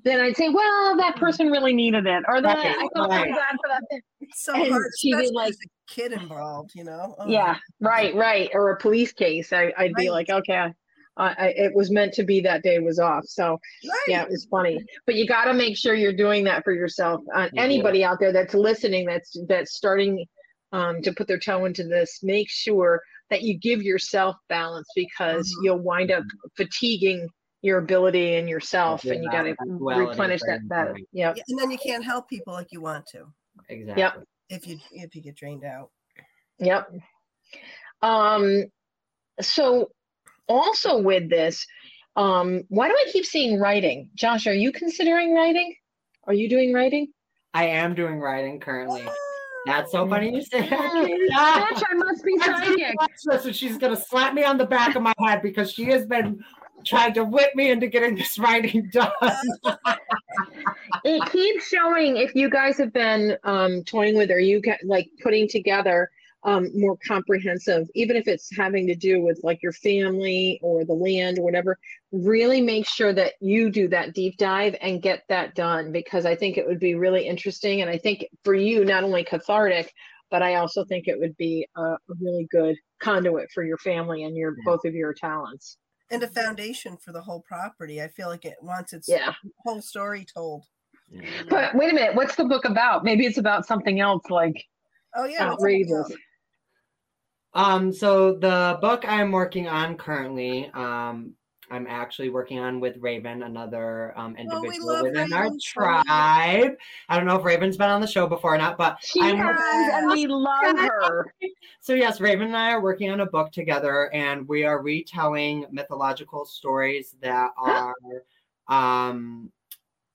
Then I'd say, well, that person really needed it. Or that right. I felt right. so bad for that thing. It's so and hard. She'd be like, a kid involved, you know? Oh. Yeah, right, right. Or a police case. I, I'd right. be like, okay, I, I, it was meant to be that day was off. So right. yeah, it was funny. But you got to make sure you're doing that for yourself. Uh, yeah. Anybody out there that's listening, that's that's starting um, to put their toe into this, make sure that you give yourself balance, because mm-hmm. you'll wind up fatiguing your ability and yourself, and you got to replenish that. that yeah. yeah, and then you can't help people like you want to. Exactly. Yep. If you if you get drained out. Yep. Um. So, also with this, um, why do I keep seeing writing? Josh, are you considering writing? Are you doing writing? I am doing writing currently. Oh. That's so funny you said that. Josh, I must be psychic. So she's gonna slap me on the back of my head because she has been tried to whip me into getting this writing done. It keeps showing. If you guys have been um, toying with, or you get like putting together um, more comprehensive, even if it's having to do with like your family or the land or whatever, really make sure that you do that deep dive and get that done, because I think it would be really interesting. And I think for you, not only cathartic, but I also think it would be a really good conduit for your family and your, yeah. both of your talents. And a foundation for the whole property. I feel like it wants its yeah. whole story told. But wait a minute, what's the book about? Maybe it's about something else, like oh yeah, outrageous. Um, so the book I'm working on currently, um, I'm actually working on with Raven, another um, individual oh, within Raven. our tribe. I don't know if Raven's been on the show before or not, but she I'm has, and we love her. So yes, Raven and I are working on a book together, and we are retelling mythological stories that are um,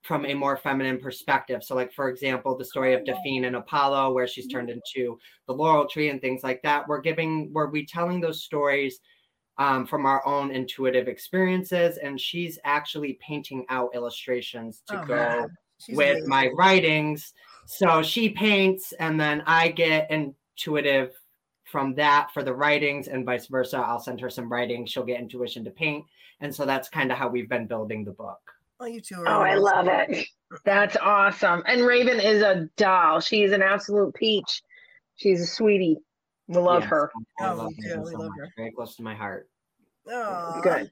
from a more feminine perspective. So like, for example, the story of Daphne and Apollo, where she's turned into the laurel tree and things like that. We're giving, we're retelling those stories Um, from our own intuitive experiences, and she's actually painting out illustrations to oh, go with amazing. my writings. So she paints, and then I get intuitive from that for the writings, and vice versa. I'll send her some writing, she'll get intuition to paint, and so that's kind of how we've been building the book. Well, you two are oh, amazing. I love it. That's awesome. And Raven is a doll. She's an absolute peach. She's a sweetie. We love yes, her. I oh, love we her do. We so love much. her. Very close to my heart. Oh, good.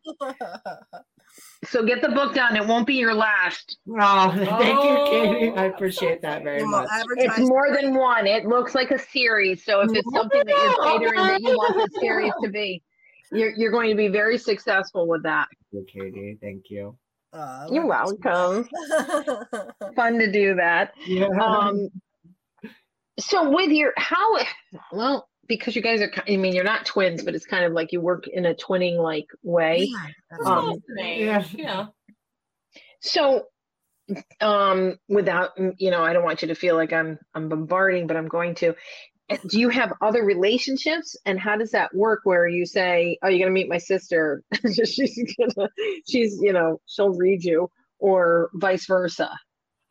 So get the book done. It won't be your last. Oh, thank oh, you, Katie. I appreciate that very much. It's more than one. It looks like a series. So if it's something that you're catering that you want the series to be, you're you're going to be very successful with that. Thank you, Katie. Thank you. Uh, you're welcome. Fun to do that. Yeah. Um. So with your how well. Because you guys are, I mean, you're not twins, but it's kind of like you work in a twinning like way. Yeah, um, yeah. yeah. So, um, without, you know, I don't want you to feel like I'm, I'm bombarding, but I'm going to. Do you have other relationships, and how does that work? Where you say, "Oh, you're gonna meet my sister. she's gonna, she's, you know, she'll read you," or vice versa.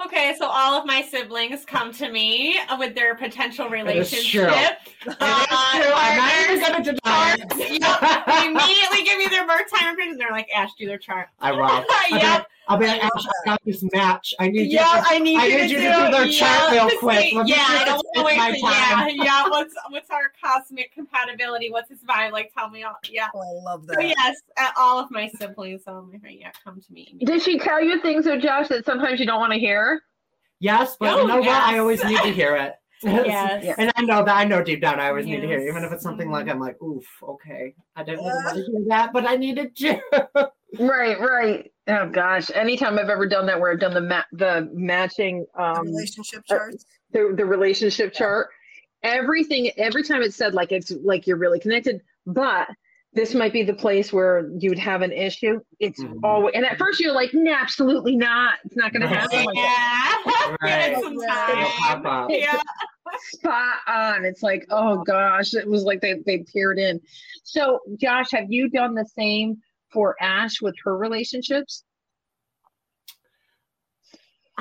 Okay, so all of my siblings come to me with their potential relationship. That is true. Uh, that is true. I'm not even going to deny. They immediately give me their birth time and they're like, "Ash, do their chart." I will. Yep. I'll be like, "Ash, I got this match. I need yep, you. To, I need I you, need to, you do, to do their yep, chart real quick. Let yeah, I don't know. Yeah, yeah. What's what's our cosmic compatibility? What's his vibe? Like, tell me all. Yeah, oh, I love that. So yes, all of my siblings, all my yeah, come to me. Did she tell you things, though, Josh, that sometimes you don't want to hear? Yes, but oh, you know yes. what? I always need to hear it. Yes. And I know that I know deep down I always yes. need to hear it, even if it's something like I'm like, oof, okay. I didn't really want to do that, but I needed to. Right, right. Oh gosh. Anytime I've ever done that where I've done the ma- the matching um the relationship charts. Uh, the, the relationship yeah. chart. Everything every time it said like it's like you're really connected, but this might be the place where you'd have an issue. It's mm-hmm. always, and at first you're like, no, absolutely not. It's not going to happen. Like yeah. Right. It'll pop up. Yeah. Spot on. It's like, oh gosh, it was like they, they peered in. So Josh, have you done the same for Ash with her relationships?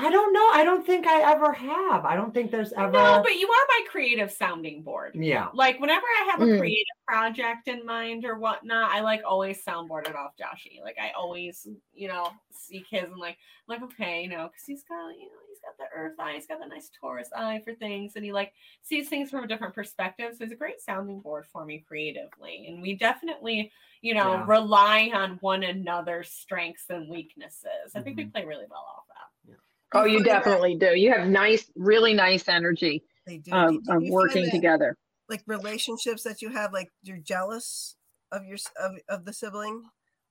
I don't know. I don't think I ever have. I don't think there's ever. No, but you are my creative sounding board. Yeah. Like whenever I have a mm. creative project in mind or whatnot, I like always soundboard it off Joshy. Like I always, you know, seek his and like, like, okay, you know, cause he's got, you know, he's got the earth eye. He's got the nice Taurus eye for things. And he like sees things from a different perspective. So it's a great sounding board for me creatively. And we definitely, you know, yeah. rely on one another's strengths and weaknesses. Mm-hmm. I think we play really well off that. Yeah. Oh, you definitely do. You have nice, really nice energy they do. Um, of working that, together. Like relationships that you have, like you're jealous of your of, of the sibling,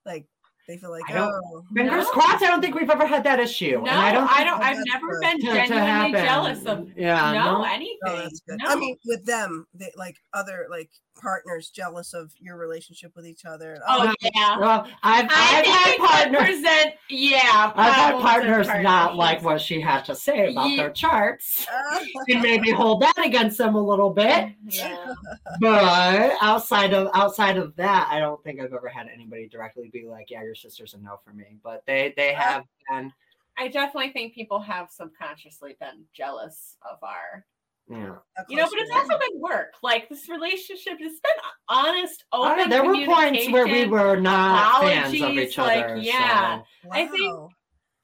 like they feel like oh, fingers no. crossed. I don't think we've ever had that issue. No, and I don't. I don't. I've never been genuinely jealous of yeah, no, no anything. No, that's good. No. I mean, with them, they, like other like partners, jealous of your relationship with each other. Oh, oh yeah. Well, I've, I've had partners that yeah. I've had partners not like what she had to say about yeah. their charts, and maybe hold that against them a little bit. Yeah. But outside of outside of that, I don't think I've ever had anybody directly be like, yeah, you're. Sisters and no for me, but they they have been. I definitely think people have subconsciously been jealous of our yeah you know, but it's also been work. Like this relationship has been honest, open. Uh, there were points where we were not fans of each other. Like, yeah, so. Wow. I think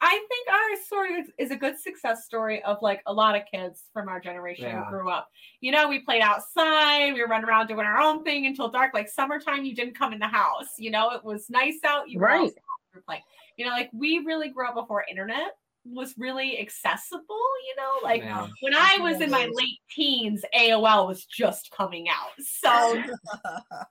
I think our story is a good success story of like a lot of kids from our generation yeah. who grew up. You know, we played outside, we were running around doing our own thing until dark. Like summertime, you didn't come in the house. You know, it was nice out. You right. were playing. You know, like we really grew up before internet was really accessible. You know, like yeah. when I was in my late teens, A O L was just coming out. So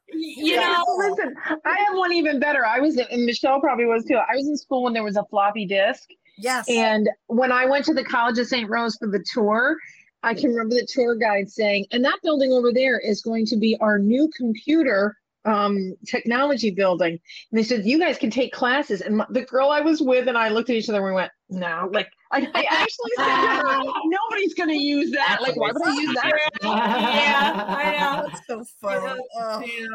you know, listen, I have one even better. I was, and Michelle probably was too. I was in school when there was a floppy disk. Yes. And when I went to the College of Saint Rose for the tour, I can remember the tour guide saying, and that building over there is going to be our new computer um, technology building. And they said, you guys can take classes. And my, the girl I was with and I looked at each other and we went, no, like I, I actually said, nobody's going to use that. Like, why would I use that? Yeah, I know. That's so funny. Yeah. Yeah.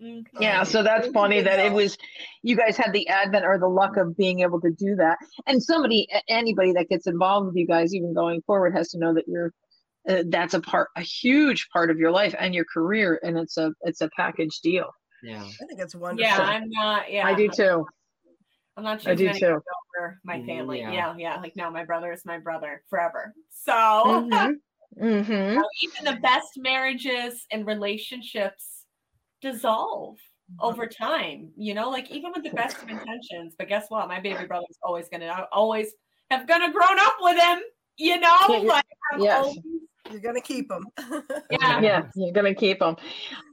Mm-hmm. Yeah, so that's funny that it was, you guys had the advent or the luck of being able to do that. And somebody, anybody that gets involved with you guys, even going forward, has to know that you're, uh, that's a part, a huge part of your life and your career. And it's a, it's a package deal. Yeah. I think it's wonderful. Yeah, I'm not, yeah. I do too. I'm not sure I do too. Over my family. Yeah. yeah, yeah. Like now my brother is my brother forever. So, mm-hmm. Mm-hmm. so even the best marriages and relationships dissolve over time, you know, like even with the best of intentions. But guess what? My baby brother's always gonna I always have gonna grown up with him, you know. Yeah, like I'm yes. always... You're gonna keep him. yeah, yeah, you're gonna keep him.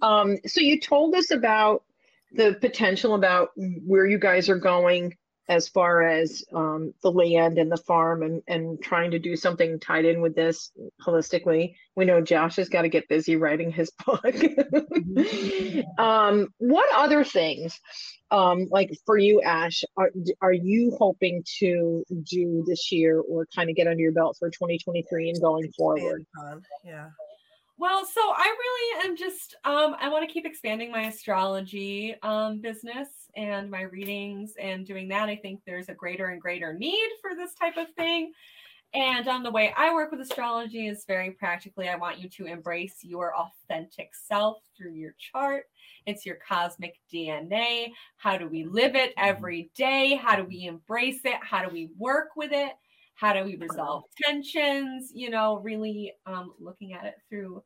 Um, so you told us about the potential about where you guys are going as far as um, the land and the farm and, and trying to do something tied in with this holistically. We know Josh has got to get busy writing his book. mm-hmm. um, what other things, um, like for you, Ash, are, are you hoping to do this year or kind of get under your belt for twenty twenty-three and going forward? Yeah. Well, so I really am just, um, I want to keep expanding my astrology um, business and my readings and doing that. I think there's a greater and greater need for this type of thing. And um, the way I work with astrology is very practically, I want you to embrace your authentic self through your chart. It's your cosmic D N A. How do we live it every day? How do we embrace it? How do we work with it? How do we resolve tensions? You know, really um, looking at it through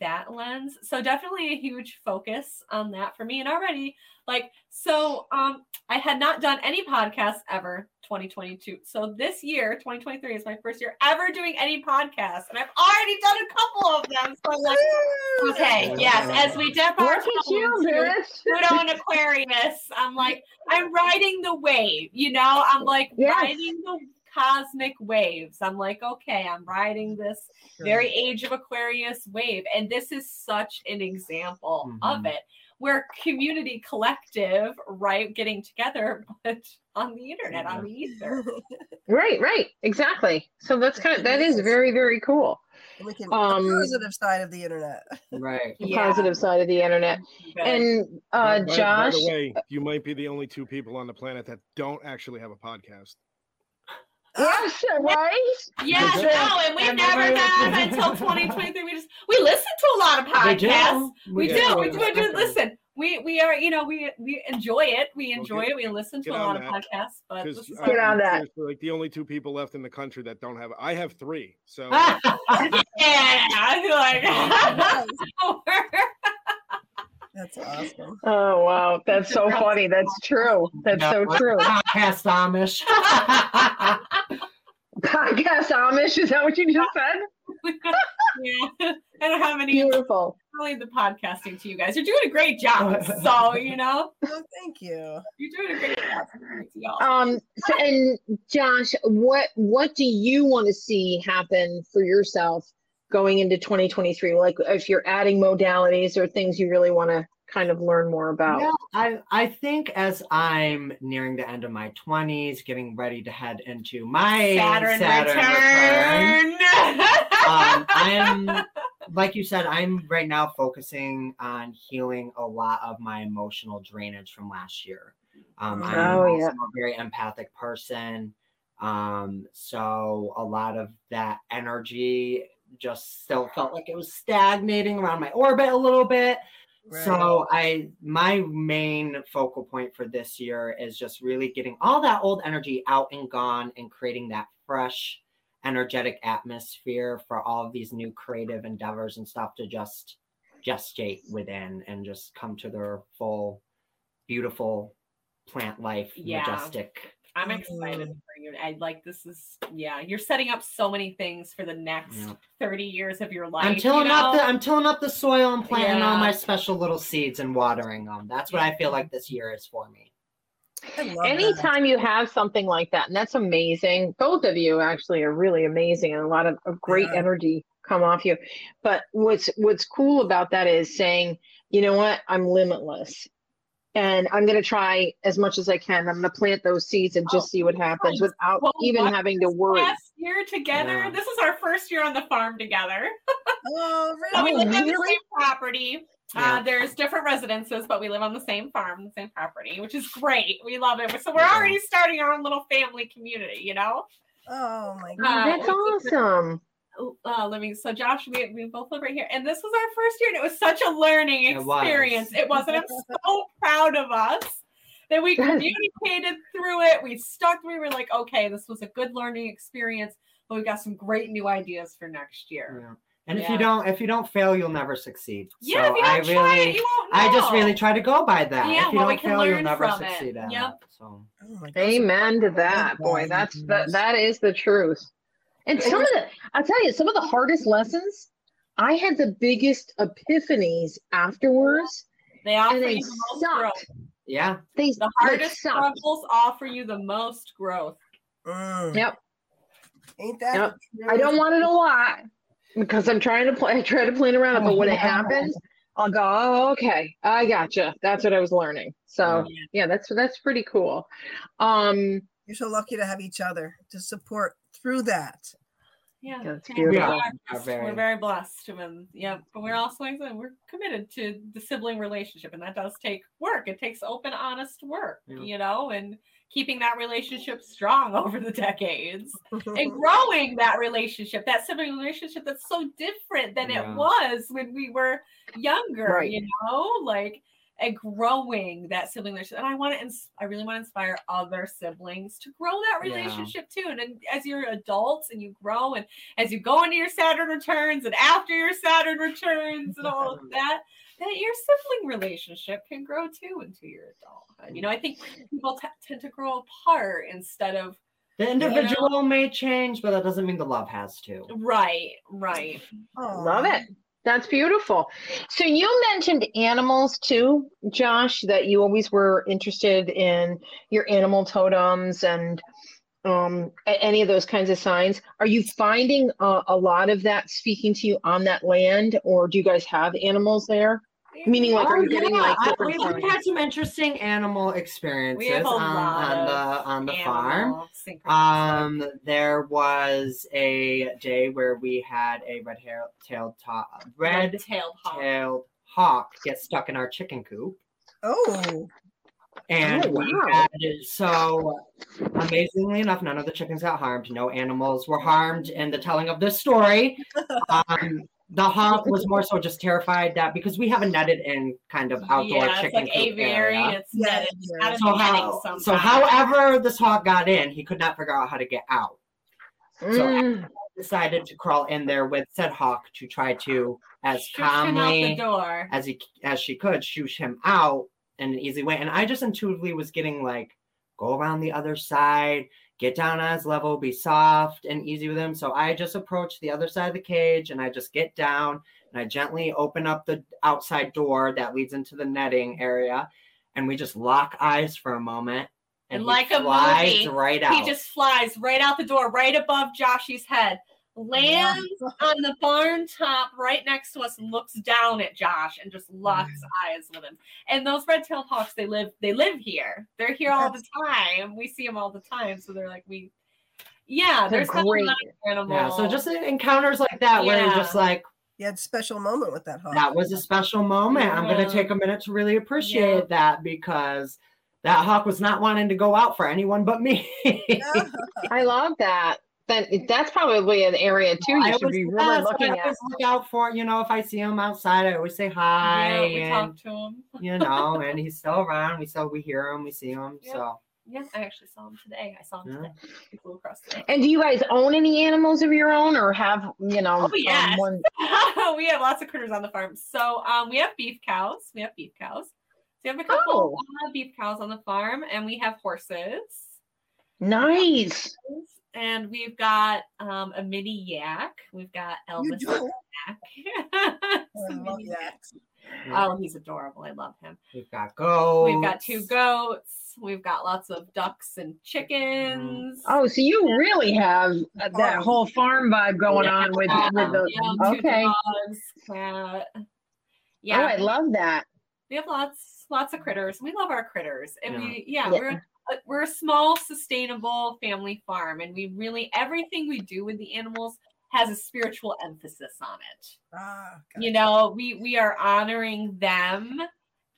that lens. So definitely a huge focus on that for me. And already like, so um, I had not done any podcasts ever twenty twenty-two. So this year, twenty twenty-three is my first year ever doing any podcasts. And I've already done a couple of them. So I'm like, okay, yes. As we dip our toes into Pluto and Aquarius, I'm like, I'm riding the wave, you know, I'm like yes. riding the cosmic waves. I'm like, okay, I'm riding this very Age of Aquarius wave. And this is such an example mm-hmm. of it. we're community collective, right? Getting together, but on the internet, on the ether. Right, right. Exactly. So that's kind of, that is very, very cool. We can, um, the positive side of the internet. Right. The yeah. positive side of the internet. Okay. And uh, by, Josh. By the way, you might be the only two people on the planet that don't actually have a podcast. Yes, right? Yes, no, and we and never have until twenty twenty-three. We just we listen to a lot of podcasts. We, we do. do. We do. We do. Listen, we we are, you know, we we enjoy it. We enjoy okay. it. We listen to get a lot that. of podcasts. But let's I, get on that. Like the only two people left in the country that don't have. I have three. So yeah, I feel like. That's awesome. Oh, wow. That's so funny. That's true. That's yeah, so true. Podcast Amish. Podcast Amish? Is that what you just said? Yeah. I don't have any. Beautiful. I leave the podcasting to you guys. You're doing a great job. So, you know. Oh, thank you. You're doing a great job. Y'all. Um, so, and Josh, what what do you want to see happen for yourself going into twenty twenty-three, like if you're adding modalities or things you really want to kind of learn more about? Yeah, I, I think as I'm nearing the end of my twenties, getting ready to head into my Saturn, Saturn return. return. um, I'm, like you said, I'm right now focusing on healing a lot of my emotional drainage from last year. Um, I'm oh, also yeah. a very empathic person. Um, so a lot of that energy just still felt like it was stagnating around my orbit a little bit. Right. So I, my main focal point for this year is just really getting all that old energy out and gone and creating that fresh energetic atmosphere for all of these new creative endeavors and stuff to just gestate within and just come to their full, beautiful plant life, yeah. majestic. I'm excited for you. I like this is yeah. You're setting up so many things for the next yeah. thirty years of your life. I'm tilling you know? up the I'm tilling up the soil and planting yeah. all my special little seeds and watering them. That's what I feel like this year is for me. Anytime that. you have something like that, and that's amazing. Both of you actually are really amazing, and a lot of, of great yeah. energy come off you. But what's what's cool about that is saying, you know what, I'm limitless. And I'm going to try as much as I can. I'm going to plant those seeds and just oh, see what happens nice. without well, even having to worry. Last year together. Yeah. This is our first year on the farm together. Oh, really? So we live on the same property. Yeah. Uh, there's different residences, but we live on the same farm, the same property, which is great. We love it. So we're yeah. already starting our own little family community, you know? Oh, my God. Uh, That's awesome. Uh, living so Josh we, we both live right here, and this was our first year, and it was such a learning experience. It was, it was and I'm so proud of us that we communicated through it. We stuck, we were like, okay, this was a good learning experience, but we got some great new ideas for next year. Yeah. And yeah. if you don't, if you don't fail, you'll never succeed. Yeah, so if you don't I really, try it, you won't know. I just really try to go by that. Yeah, if you well, don't we can fail, learn you'll never from succeed. It. At yep. it, so. Oh amen to that, boy. That's the, that is the truth. And some of the, I'll tell you, some of the hardest lessons, I had the biggest epiphanies afterwards. They offer they you the most sucked. growth. Yeah. They, the hardest struggles offer you the most growth. Mm. Yep. Ain't that yep. I don't want it a lot because I'm trying to play, I try to plan around it, but when it happens, I'll go, oh, okay, I gotcha. That's what I was learning. So yeah, yeah that's, that's pretty cool. Um, You're so lucky to have each other to support through that. Yeah, that's beautiful. We are, we're, very, we're very blessed, and yeah, but we're also like we're committed to the sibling relationship, and that does take work. It takes open, honest work, yeah. you know, and keeping that relationship strong over the decades and growing that relationship, that sibling relationship that's so different than yeah. it was when we were younger, right. you know, like. And growing that sibling relationship, and I want to, ins- I really want to inspire other siblings to grow that relationship yeah. too. And, and as you're adults and you grow, and as you go into your Saturn returns, and after your Saturn returns, and all of that, that your sibling relationship can grow too into your adulthood. You know, I think people t- tend to grow apart instead of the individual you know, may change, but that doesn't mean the love has to. Right, right. Oh. Love it. That's beautiful. So you mentioned animals too, Josh, that you always were interested in your animal totems and um, any of those kinds of signs. Are you finding uh, a lot of that speaking to you on that land, or do you guys have animals there? Meaning, like, oh, are you yeah. getting like different? I, we've had some interesting animal experiences we have a on, lot on the on the farm. Um, there was a day where we had a red-tailed ta- red-tailed hawk. hawk get stuck in our chicken coop. Oh. And oh, wow. we had, so amazingly enough, none of the chickens got harmed. No animals were harmed in the telling of this story. Um, the hawk was more so just terrified that because we have a netted in kind of outdoor yeah, chicken coop aviary, area. It's netted. Yeah, so, how, so however this hawk got in, he could not figure out how to get out. Mm. So I decided to crawl in there with said hawk to try to, as shoosh calmly the door. as he as she could, shoosh him out in an easy way. And I just intuitively was getting like, go around the other side, get down on his level, be soft and easy with him. So I just approach the other side of the cage and I just get down and I gently open up the outside door that leads into the netting area. And we just lock eyes for a moment. And, and like a movie, right out. He just flies right out the door, right above Joshy's head, lands yeah. on the barn top right next to us, and looks down at Josh and just locks mm. eyes with him. And those red-tailed hawks, they live, they live here. They're here all the time. We see them all the time. So they're like, we, yeah, they're there's a lot of animals. Yeah, so just encounters like that yeah. where you're just like, you had a special moment with that hawk. That was a special moment. Yeah. I'm going to take a minute to really appreciate yeah. that because that hawk was not wanting to go out for anyone but me. I love that. That that's probably an area too you I should was, be really yes, looking I at. Look out for, you know, if I see him outside, I always say hi. Yeah, we and, talk to him. You know, and he's still around. We still we hear him, we see him. Yeah. So yeah, I actually saw him today. I saw him yeah. today. He flew across the and do you guys own any animals of your own, or have you know? Oh yes. um, one... we have lots of critters on the farm. So um, we have beef cows. We have beef cows. So we have a couple oh. of beef cows on the farm, and we have horses. Nice. And we've got um, a mini yak. We've got Elvis. The yak. I love yaks. Oh, he's adorable. I love him. We've got goats. We've got two goats. We've got lots of ducks and chickens. Oh, so you really have uh, that whole farm vibe going yeah. on with, with those. Yeah, two okay. dogs, cat. Yeah. Oh, I love that. We have lots, lots of critters. We love our critters. And yeah. we, yeah, yeah. we're We're a small, sustainable family farm, and we really, everything we do with the animals has a spiritual emphasis on it. Ah, gotcha. You know, we, we are honoring them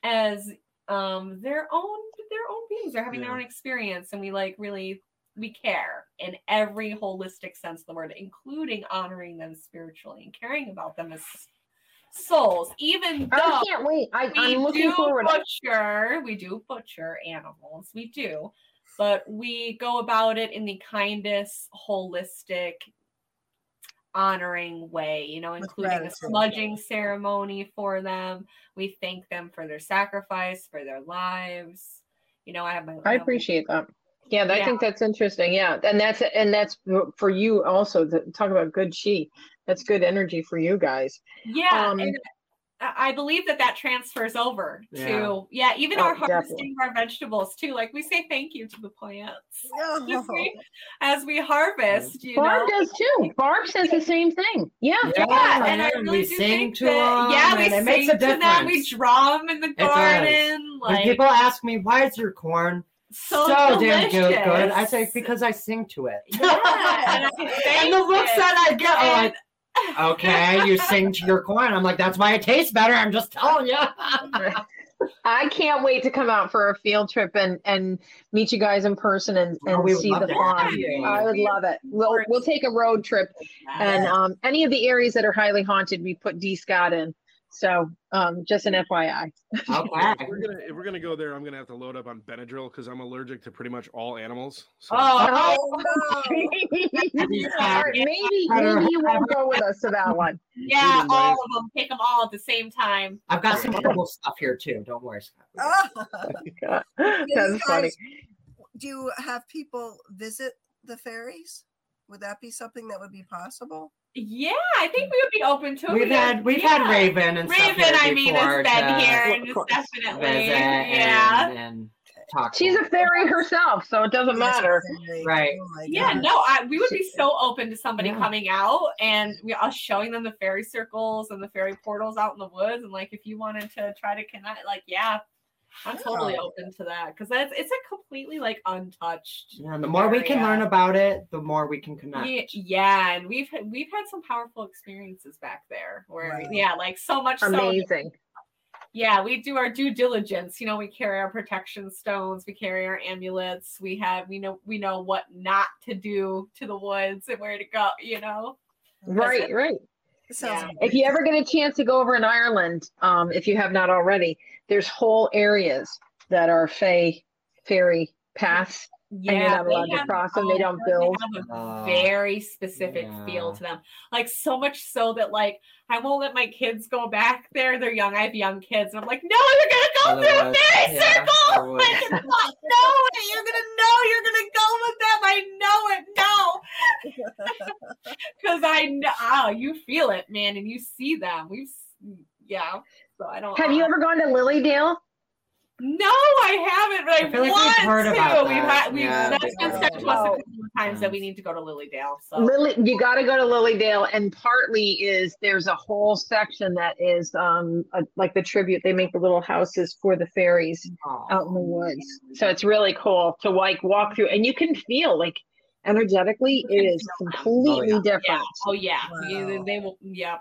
as um, their own, their own beings. They're having yeah. their own experience, and we like really, we care in every holistic sense of the word, including honoring them spiritually and caring about them as souls, even though I can't wait. I, I'm looking forward. Butcher, we do butcher animals, we do, but we go about it in the kindest, holistic, honoring way, you know, including a smudging ceremony for them. We thank them for their sacrifice, for their lives. You know, I have my I appreciate that. Yeah, I yeah. think that's interesting. Yeah. And that's and that's for you also to talk about good chi. That's good energy for you guys. Yeah. Um, and I believe that that transfers over yeah. to, yeah, even oh, our harvesting of our vegetables too. Like we say thank you to the plants oh. we, as we harvest. You Barb know? does too. Barb says the same thing. Yeah. Yeah. yeah. And, and I really we do sing to that, them. Yeah, we and sing it makes to them. We draw them in the garden. Like, when people ask me, why is your corn So, so damn good, good. I say because I sing to it. Yeah, and, and the looks it. that I get are like, okay, you sing to your corn. I'm like, that's why it tastes better. I'm just telling you. I can't wait to come out for a field trip and, and meet you guys in person and, and oh, see the farm. Yeah. I would love it. We'll we'll take a road trip, and um, any of the areas that are highly haunted, we put Dee Scott in. So um, just an F Y I. Okay. If we're gonna if we're gonna go there, I'm gonna have to load up on Benadryl because I'm allergic to pretty much all animals. So. Oh, oh no. All right, maybe maybe you won't go with us to that one. Yeah, all of them. Take them all at the same time. I've got some horrible stuff here too. Don't worry, Scott. Oh. That's funny. Do you have people visit the fairies? Would that be something that would be possible? Yeah, I think we would be open to it. We've had we've yeah. had Raven and Raven, stuff Raven, I mean, has been here and is definitely yeah. And, and talk. She's to a fairy herself, so it doesn't matter. Right. Oh yeah, gosh. no, I, we would be so open to somebody yeah. coming out and we us showing them the fairy circles and the fairy portals out in the woods. And like, if you wanted to try to connect, like, yeah, I'm totally oh. open to that. Cause that's, it's a completely like untouched. Yeah, the more area. we can learn about it, the more we can connect. Yeah. yeah and we've, we've had some powerful experiences back there where, right. yeah, like so much. Amazing. So, yeah, we do our due diligence. You know, we carry our protection stones, we carry our amulets, we have, we know, we know what not to do to the woods and where to go, you know? Right, it, right. So yeah. if you ever get a chance to go over in Ireland, um, if you have not already, there's whole areas that are fae, fairy paths. Yeah, and you're not allowed to cross them. They don't build. They have a uh, very specific yeah. feel to them. Like so much so that like I won't let my kids go back there. They're young. I have young kids, and I'm like, no, you're gonna go through a fairy yeah, circle. I cannot know it. You're gonna know. You're gonna go with them. I know it. No, because I know oh, you feel it, man, and you see them. We've yeah. So I don't. Have uh, you ever gone to Lilydale? No, I haven't, but I, I feel like want we've heard to. About we've had, we've, yeah, that's been said to us a couple of times that we need to go to Lilydale. So. Lily, you got to go to Lilydale, and partly is there's a whole section that is um a, like the tribute. They make the little houses for the fairies oh. out in the woods, so it's really cool to like walk through, and you can feel like energetically it is completely oh, yeah. different. Yeah. Oh yeah, wow. they, they will. Yeah,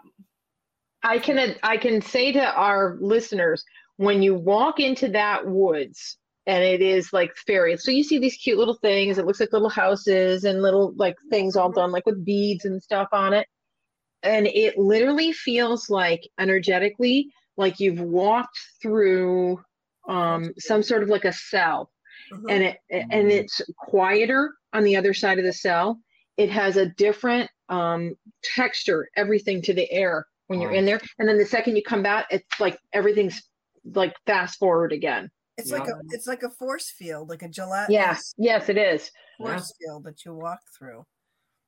I can I can say to our listeners. When you walk into that woods and it is like fairy, so you see these cute little things, it looks like little houses and little like things all done like with beads and stuff on it. And it literally feels like energetically, like you've walked through um, some sort of like a cell uh-huh. and it and it's quieter on the other side of the cell. It has a different um, texture, everything to the air when you're in there. And then the second you come out, it's like everything's like fast forward again. It's yeah. like a it's like a force field, like a gelatinous. Yes, yeah. yes, it is force yeah. field that you walk through.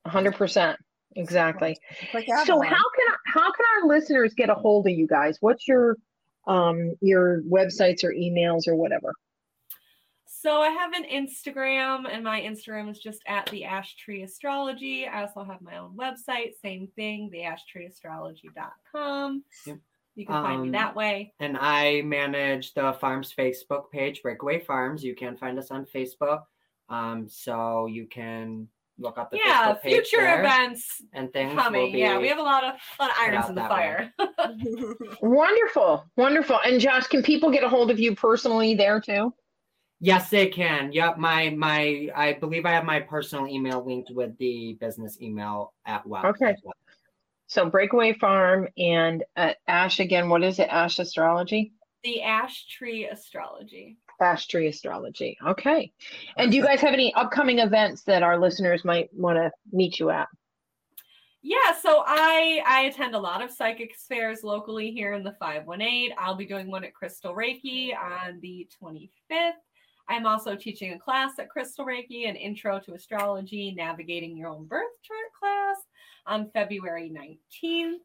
A hundred percent, exactly. Like so how can how can our listeners get a hold of you guys? What's your um your websites or emails or whatever? So I have an Instagram, and my Instagram is just at the Ash Tree Astrology. I also have my own website, same thing, the ash tree astrology dot com. Yep. You can find um, me that way. And I manage the farm's Facebook page, Breakaway Farms. You can find us on Facebook. Um, so you can look up the yeah, Facebook page. Yeah, future events and things coming. Yeah, we have a lot of, a lot of irons in the fire. Wonderful. Wonderful. And Josh, can people get a hold of you personally there too? Yes, they can. Yep. My, my, I believe I have my personal email linked with the business email at well. Okay. Well. So Breakaway Farm and uh, Ash again. What is it? Ash Astrology? The Ash Tree Astrology. Ash Tree Astrology. Okay. And do you guys have any upcoming events that our listeners might want to meet you at? Yeah. So I I attend a lot of psychic fairs locally here in the five one eight. I'll be doing one at Crystal Reiki on the twenty-fifth. I'm also teaching a class at Crystal Reiki, an intro to astrology, navigating your own birth chart class on February nineteenth.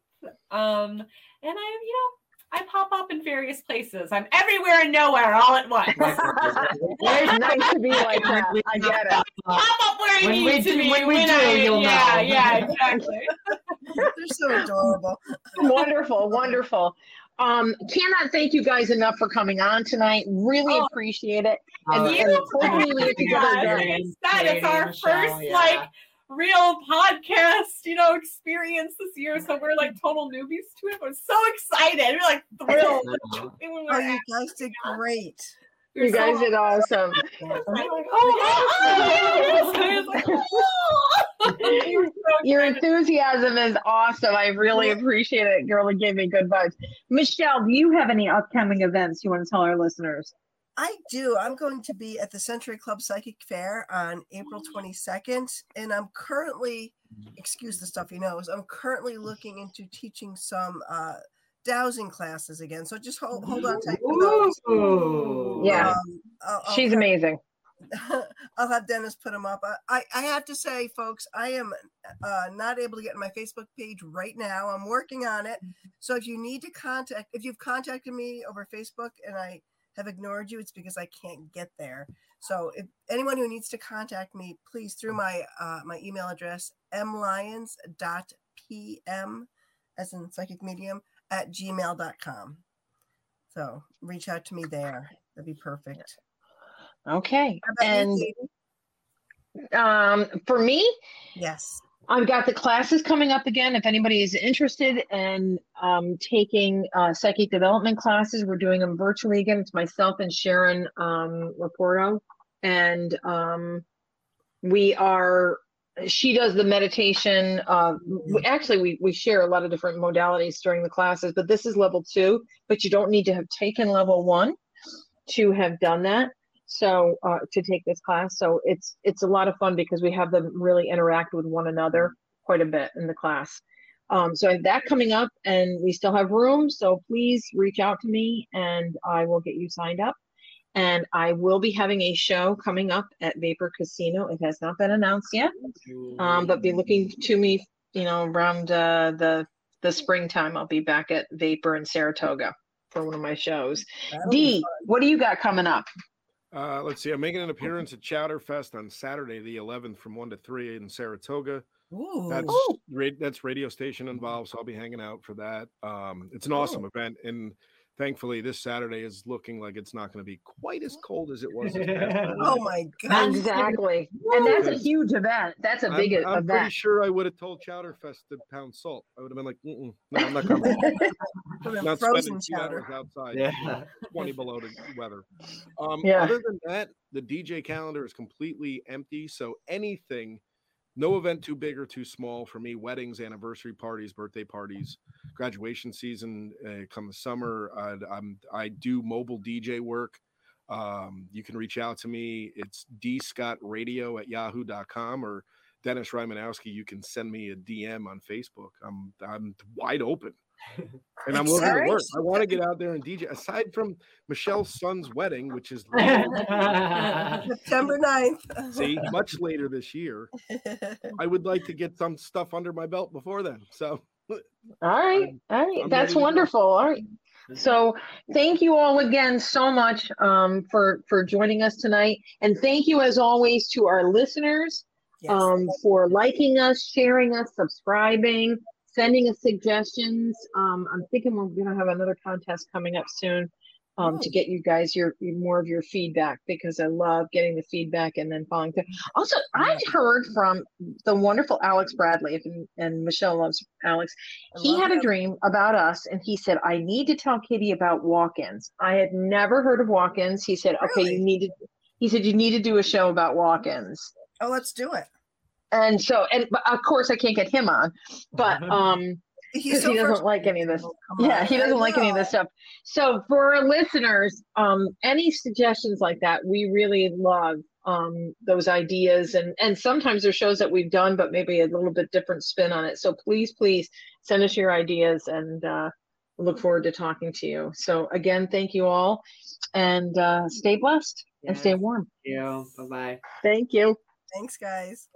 Um, and I, you know, I pop up in various places. I'm everywhere and nowhere all at once. It's nice to be like that. I get it. Pop up where you when need we to do, be. When we when do, I, you'll yeah, know. Yeah, exactly. They're so adorable. Wonderful, wonderful. Um, cannot thank you guys enough for coming on tonight. Really oh, appreciate it. And, uh, and hopefully we get together again. That is our Michelle, first yeah. like real podcast, you know, experience this year. So we're like total newbies to it. We're so excited. We're like thrilled. Oh, you guys did great. You're you so guys did awesome. Your enthusiasm is awesome. I really appreciate it. You really gave me good vibes. Michelle, do you have any upcoming events you want to tell our listeners? I do. I'm going to be at the Century Club Psychic Fair on April twenty-second. And I'm currently, excuse the stuffy nose, I'm currently looking into teaching some uh, dowsing classes again. So just hold, hold on tight for those. Ooh. Yeah. Um, I'll, I'll She's have, amazing. I'll have Dennis put them up. I, I have to say, folks, I am uh, not able to get on my Facebook page right now. I'm working on it. So if you need to contact, if you've contacted me over Facebook and I have ignored you, it's because I can't get there. So if anyone who needs to contact me, please through my uh, my email address, m lyons dot p m, as in psychic medium, at gmail dot com. So reach out to me there. That'd be perfect. Okay. And um, for me? Yes. I've got the classes coming up again. If anybody is interested in um, taking uh, psychic development classes, we're doing them virtually again. It's myself and Sharon um, Raporto. And um, we are, she does the meditation. Uh, we, actually, we, we share a lot of different modalities during the classes, but this is level two. But you don't need to have taken level one to have done that. So uh, to take this class, so it's it's a lot of fun because we have them really interact with one another quite a bit in the class. Um, so I have that coming up, and we still have room. So please reach out to me, and I will get you signed up. And I will be having a show coming up at Vapor Casino. It has not been announced yet, um, but be looking to me. You know, around uh, the the springtime, I'll be back at Vapor in Saratoga for one of my shows. Dee, what do you got coming up? Uh, let's see. I'm making an appearance at Chowder Fest on Saturday, the eleventh, from one to three in Saratoga. Ooh. That's ra- that's radio station involved, so I'll be hanging out for that. Um, it's an awesome oh. event, and thankfully, this Saturday is looking like it's not going to be quite as cold as it was. This past year. Oh my God! Exactly, and that's a huge event. That's a big I'm, I'm event. I'm pretty sure I would have told Chowder Fest to pound salt. I would have been like, Mm-mm, "No, I'm not coming. I'm not spending two hours outside, yeah. twenty below the weather." Um, yeah. Other than that, the D J calendar is completely empty. So anything. No event too big or too small for me. Weddings, anniversary parties, birthday parties, graduation season uh, come the summer. Uh, I'm, I do mobile D J work. Um, you can reach out to me. It's d scott radio at yahoo dot com or Dennis Rymanowski. You can send me a D M on Facebook. I'm I'm wide open. And I'm looking to work. I want to get out there and D J. Aside from Michelle's son's wedding, which is September ninth. See, much later this year. I would like to get some stuff under my belt before then. So all right. I'm, all right. I'm That's wonderful. All right. So thank you all again so much um, for, for joining us tonight. And thank you as always to our listeners yes. um, for liking us, sharing us, subscribing. Sending us suggestions. Um, I'm thinking we're going to have another contest coming up soon um, oh. to get you guys your, your more of your feedback because I love getting the feedback and then following through. Also, I heard from the wonderful Alex Bradley, and, and Michelle loves Alex. I he love had him. a dream about us, and he said, I need to tell Katie about walk-ins. I had never heard of walk-ins. He said, really? Okay, you need to, he said, you need to do a show about walk-ins. Oh, let's do it. And so, and of course I can't get him on, but, um, He's so he doesn't like any of this. Yeah. He doesn't like any of this stuff. So for our listeners, um, any suggestions like that, we really love, um, those ideas and, and sometimes there's shows that we've done, but maybe a little bit different spin on it. So please, please send us your ideas and, uh, look forward to talking to you. So again, thank you all and, uh, stay blessed yeah. and stay warm. Thank you. Bye-bye. Thank you. Thanks guys.